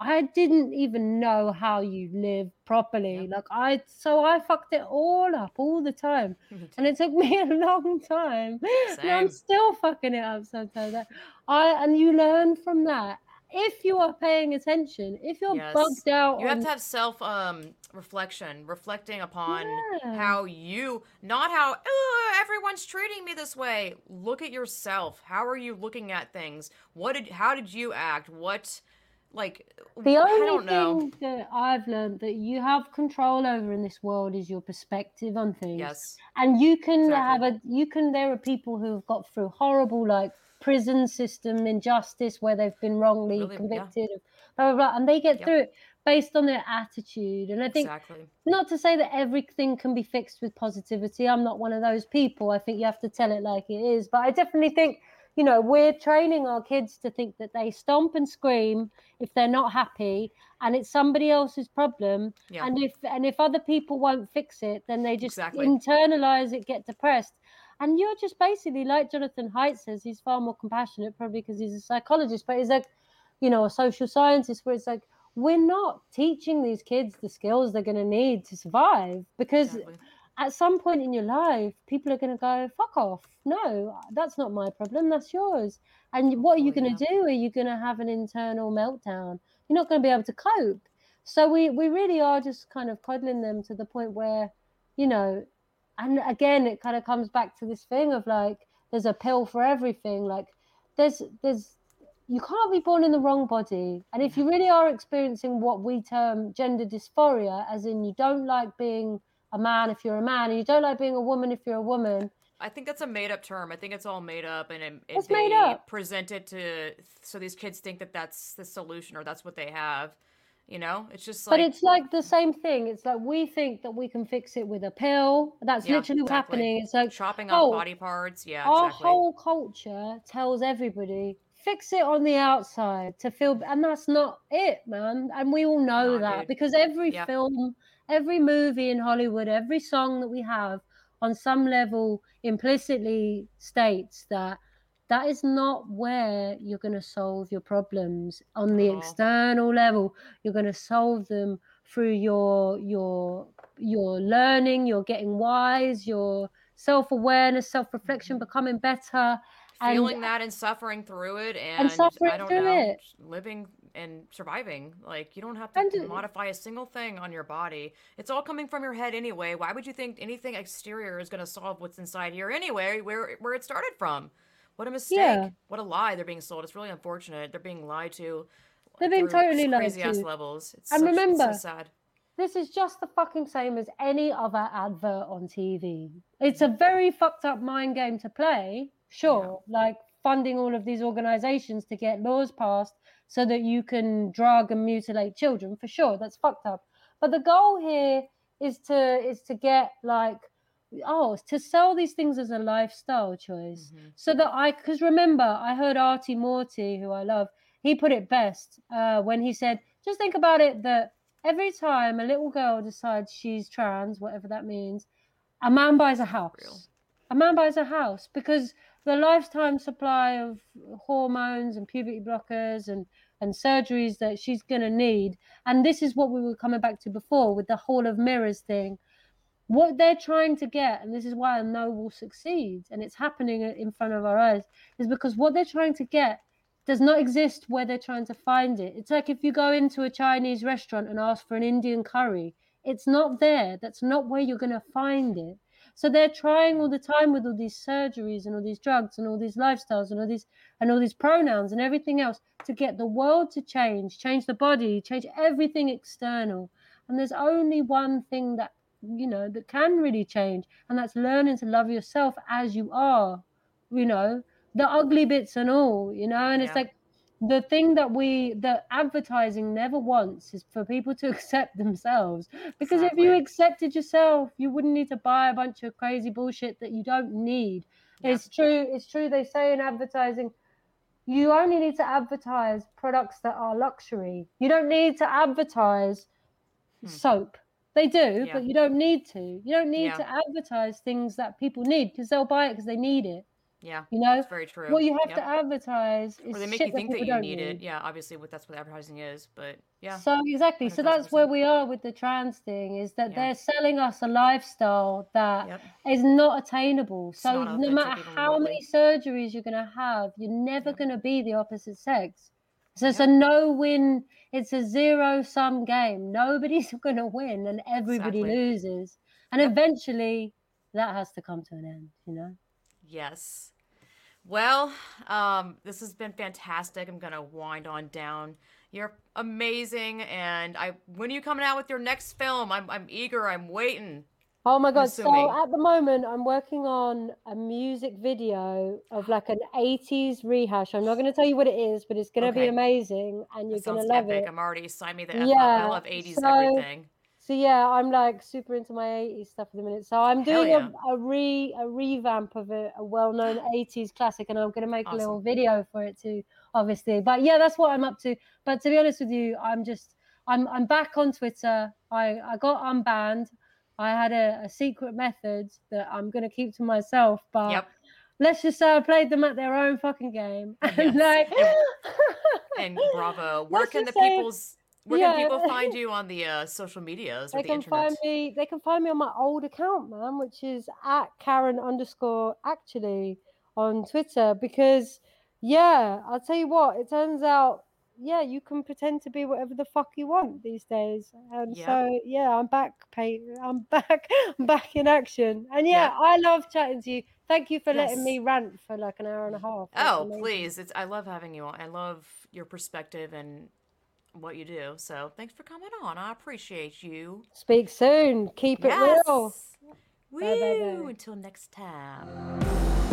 how you live properly. Like, I fucked it all up all the time. And it took me a long time. Same. And I'm still fucking it up sometimes. And you learn from that. If you are paying attention, if you're bugged out. You have to have self reflection, reflecting upon how you, not how, oh, everyone's treating me this way. Look at yourself. How are you looking at things? How did you act? Like, the only thing that I've learned that you have control over in this world is your perspective on things. Yes. And you can there are people who have got through horrible, like, prison system injustice where they've been wrongly convicted of blah, blah, blah, and they get through it based on their attitude. And I think not to say that everything can be fixed with positivity. I'm not one of those people. I think you have to tell it like it is. But I definitely think, you know, we're training our kids to think that they stomp and scream if they're not happy, and it's somebody else's problem. Yeah. And if other people won't fix it, then they just internalize it, get depressed. And you're just basically, like Jonathan Haidt says, he's far more compassionate, probably because he's a psychologist, but he's like, you know, a social scientist, where it's like, we're not teaching these kids the skills they're going to need to survive, because at some point in your life, people are going to go, fuck off. No, that's not my problem. That's yours. And what are you going to do? Are you going to have an internal meltdown? You're not going to be able to cope. So we really are just kind of coddling them to the point where, you know, and again, it kind of comes back to this thing of like, there's a pill for everything. Like, there's you can't be born in the wrong body. And if you really are experiencing what we term gender dysphoria, as in you don't like being a man if you're a man, and you don't like being a woman if you're a woman. I think that's a made-up term. I think it's all made up, and it's made up. Present it so these kids think that that's the solution, or that's what they have. You know, it's just like... But it's like the same thing. It's like we think that we can fix it with a pill. That's literally what's happening. It's like... chopping off body parts. Yeah, our whole culture tells everybody, fix it on the outside to feel... And that's not it, man. And we all know that because every film, every movie in Hollywood, every song that we have on some level implicitly states that that is not where you're going to solve your problems on the external level. You're going to solve them through your learning, your getting wise, your self-awareness, self-reflection, becoming better. Feeling that and suffering through it and suffering living and surviving. Like, you don't have to modify a single thing on your body. It's all coming from your head anyway. Why would you think anything exterior is going to solve what's inside here anyway, where it started from? What a mistake. Yeah. What a lie they're being sold. It's really unfortunate. They're being lied to. They're being totally lied to. Crazy-ass levels. It's so sad. This is just the fucking same as any other advert on TV. It's a very fucked up mind game to play, sure. Yeah. Like funding all of these organizations to get laws passed so that you can drug and mutilate children, for sure. That's fucked up. But the goal here is to get like, to sell these things as a lifestyle choice. Mm-hmm. So that because remember, I heard Artie Morty, who I love, he put it best when he said, just think about it that every time a little girl decides she's trans, whatever that means, a man buys a house. Real. A man buys a house because the lifetime supply of hormones and puberty blockers and surgeries that she's going to need. And this is what we were coming back to before with the Hall of Mirrors thing. What they're trying to get, and this is why I know will succeed, and it's happening in front of our eyes, is because what they're trying to get does not exist where they're trying to find it. It's like if you go into a Chinese restaurant and ask for an Indian curry, it's not there. That's not where you're going to find it. So they're trying all the time with all these surgeries and all these drugs and all these lifestyles and all these pronouns and everything else to get the world to change the body, change everything external. And there's only one thing that, you know, that can really change, and that's learning to love yourself as you are, you know, the ugly bits and all, you know. And it's like the thing that that advertising never wants is for people to accept themselves, because if you accepted yourself, you wouldn't need to buy a bunch of crazy bullshit that you don't need. It's true they say in advertising you only need to advertise products that are luxury. You don't need to advertise soap. They do, but you don't need to. You don't need to advertise things that people need because they'll buy it because they need it. Yeah, you know, that's very true. What you have to advertise is, or they make you think that you need it. Yeah, obviously, that's what advertising is. But so exactly. 100%. So that's where we are with the trans thing, is that they're selling us a lifestyle that is not attainable. It's so no matter how many surgeries you're going to have, you're never going to be the opposite sex. So it's a no-win, it's a zero-sum game. Nobody's going to win and everybody loses. And eventually that has to come to an end, you know? Yes. Well, this has been fantastic. I'm going to wind on down. You're amazing. And when are you coming out with your next film? I'm eager. I'm waiting. Oh my God. So at the moment, I'm working on a music video of like an 80s rehash. I'm not going to tell you what it is, but it's going to be amazing and you're going to love it. I'm already signed me the F up. I love 80s everything. So yeah, I'm like super into my 80s stuff at the minute. So I'm doing a revamp of a well-known 80s classic, and I'm going to make a little video for it too, obviously. But yeah, that's what I'm up to. But to be honest with you, I'm back on Twitter. I got unbanned. I had a secret method that I'm going to keep to myself, but let's just say I played them at their own fucking game. And, and bravo. Where can people find you on the social medias or the internet? They can find me on my old account, man, which is at Karen_actually on Twitter, because, I'll tell you what, it turns out, you can pretend to be whatever the fuck you want these days. And so, I'm back, Peyton. I'm back in action. And I love chatting to you. Thank you for letting me rant for like an hour and a half. Oh, please. I love having you on. I love your perspective and what you do. So thanks for coming on. I appreciate you. Speak soon. Keep it real. Woo. Bye. Until next time.